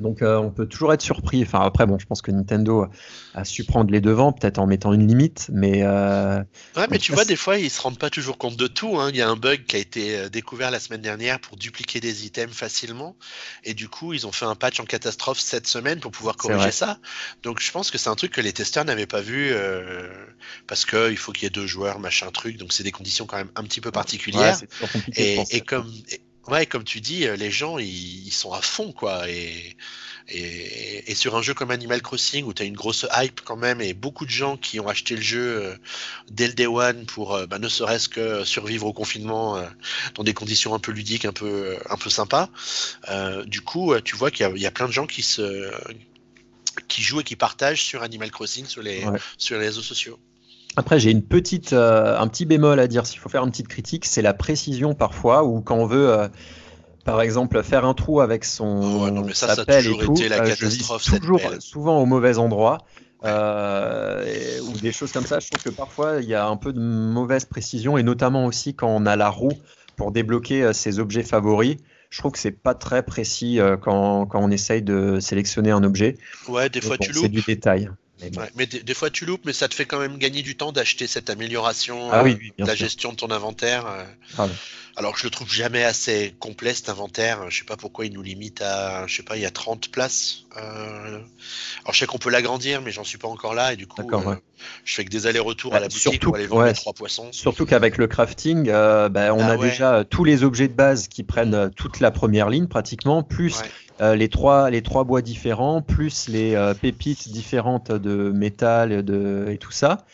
Donc on peut toujours être surpris. Enfin, après, bon, je pense que Nintendo a su prendre les devants, peut-être en mettant une limite, mais... Ouais, mais tu vois, des fois, ils ne se rendent pas toujours compte de tout, hein. Il y a un bug qui a été découvert la semaine dernière pour dupliquer des items facilement, et du coup, ils ont fait un patch en catastrophe cette semaine pour pouvoir corriger ça. Donc, je pense que c'est un truc que les testeurs n'avaient pas vu, parce qu'il faut qu'il y ait deux joueurs, machin truc, donc c'est des conditions quand même un petit peu particulières. Ouais, c'est compliqué, comme tu dis, les gens, ils sont à fond, quoi. Et sur un jeu comme Animal Crossing, où tu as une grosse hype quand même, et beaucoup de gens qui ont acheté le jeu dès le day one pour ne serait-ce que survivre au confinement dans des conditions un peu ludiques, un peu sympas. Du coup, tu vois qu'il y a plein de gens qui jouent et qui partagent sur Animal Crossing, sur les réseaux sociaux. Après, j'ai un petit bémol à dire, s'il faut faire une petite critique, c'est la précision parfois, ou quand on veut, par exemple, faire un trou avec son appel et tout, je vise toujours souvent au mauvais endroit, ou des choses comme ça. Je trouve que parfois, il y a un peu de mauvaise précision, et notamment aussi quand on a la roue pour débloquer ses objets favoris. Je trouve que c'est pas très précis quand on essaye de sélectionner un objet. Ouais, des fois tu loupes. C'est du détail. Mais des fois tu loupes, mais ça te fait quand même gagner du temps d'acheter cette amélioration, de la gestion de ton inventaire. Alors je le trouve jamais assez complet, cet inventaire. Je sais pas pourquoi il nous limite à, il y a 30 places. Alors je sais qu'on peut l'agrandir, mais j'en suis pas encore là, et du coup je fais que des allers-retours à la boutique pour aller vendre les 3 poissons. Surtout qu'avec le crafting, on a déjà tous les objets de base qui prennent toute la première ligne pratiquement, plus les trois bois différents, plus les pépites différentes de métal et tout ça.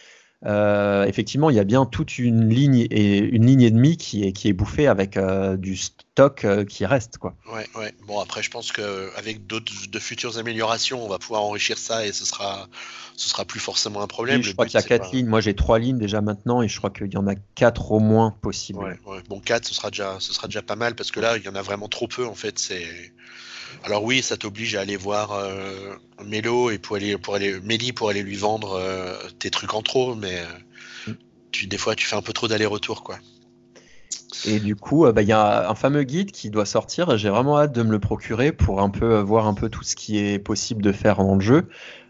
Effectivement, il y a bien toute une ligne et demie qui est bouffée avec du stock qui reste, quoi. Ouais. Bon, après, je pense qu'avec de futures améliorations, on va pouvoir enrichir ça et ce sera plus forcément un problème. Oui, je crois qu'il y a 4 lignes. Moi, j'ai 3 lignes déjà maintenant, et je crois qu'il y en a 4 au moins possibles. Ouais. Bon, 4, ce sera déjà pas mal, parce que là, il y en a vraiment trop peu, en fait. Alors oui, ça t'oblige à aller voir Mélo et pour aller lui vendre tes trucs en trop, mais des fois tu fais un peu trop d'aller-retour, quoi. Et du coup, y a un fameux guide qui doit sortir. J'ai vraiment hâte de me le procurer pour un peu voir un peu tout ce qui est possible de faire dans le jeu.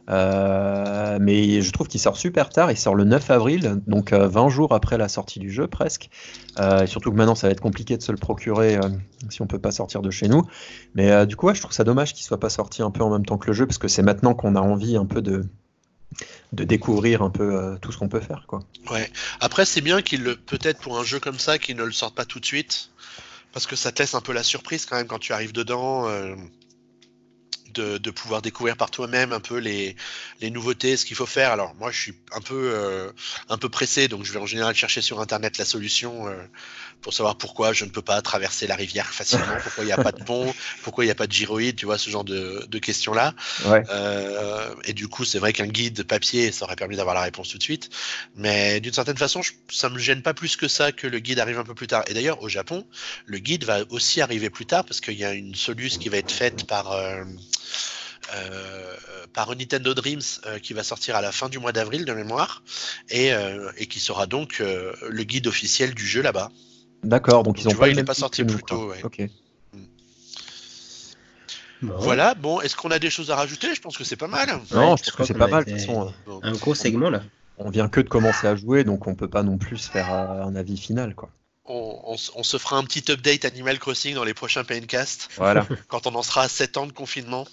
Mais je trouve qu'il sort super tard. Il sort le 9 avril, donc 20 jours après la sortie du jeu presque. Et surtout que maintenant ça va être compliqué de se le procurer si on peut pas sortir de chez nous. Mais du coup, je trouve ça dommage qu'il soit pas sorti un peu en même temps que le jeu, parce que c'est maintenant qu'on a envie un peu de découvrir un peu tout ce qu'on peut faire, quoi. Ouais. Après, c'est bien peut-être pour un jeu comme ça qu'ils ne le sortent pas tout de suite, parce que ça te laisse un peu la surprise quand même quand tu arrives dedans. De pouvoir découvrir par toi-même un peu les nouveautés, ce qu'il faut faire. Alors moi, je suis un peu pressé, donc je vais en général chercher sur Internet la solution pour savoir pourquoi je ne peux pas traverser la rivière facilement, pourquoi il n'y a pas de pont, pourquoi il n'y a pas de gyroïde, tu vois, ce genre de questions-là. Ouais. Et du coup, c'est vrai qu'un guide papier, ça aurait permis d'avoir la réponse tout de suite. Mais d'une certaine façon, ça ne me gêne pas plus que ça que le guide arrive un peu plus tard. Et d'ailleurs, au Japon, le guide va aussi arriver plus tard, parce qu'il y a une soluce qui va être faite par Nintendo Dreams qui va sortir à la fin du mois d'avril de mémoire, et qui sera donc le guide officiel du jeu là-bas. D'accord, donc ils ont il n'est pas sorti plus tôt. Ouais. Okay. Bon. Voilà, bon, est-ce qu'on a des choses à rajouter? Je pense que c'est pas mal. Non, ouais, je pense que c'est pas mal. De toute façon, un gros segment là. On vient que de commencer à jouer, donc on peut pas non plus faire un avis final, quoi. On se fera un petit update Animal Crossing dans les prochains PNCast. Voilà. Quand on en sera à 7 ans de confinement.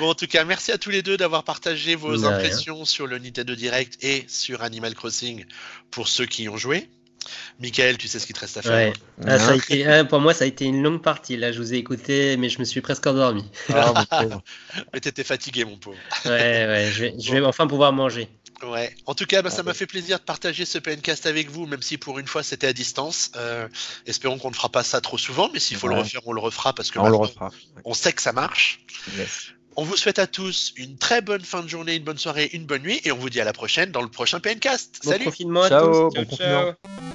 Bon, en tout cas, merci à tous les deux d'avoir partagé vos impressions sur le Nintendo Direct et sur Animal Crossing pour ceux qui y ont joué. Michael, tu sais ce qu'il te reste à faire. Ouais. Ah, ça a été, pour moi, ça a été une longue partie. Là, je vous ai écouté, mais je me suis presque endormi. Mais t'étais fatigué, mon pauvre. Ouais, je vais enfin pouvoir manger. Ouais. En tout cas, ça m'a fait plaisir de partager ce PNcast avec vous, même si pour une fois c'était à distance. Espérons qu'on ne fera pas ça trop souvent, mais s'il faut le refaire, on le refera, parce que on sait que ça marche. Yes. On vous souhaite à tous une très bonne fin de journée, une bonne soirée, une bonne nuit, et on vous dit à la prochaine dans le prochain PNcast. Salut. Bon confinement à tous. Ciao. Bon confinement.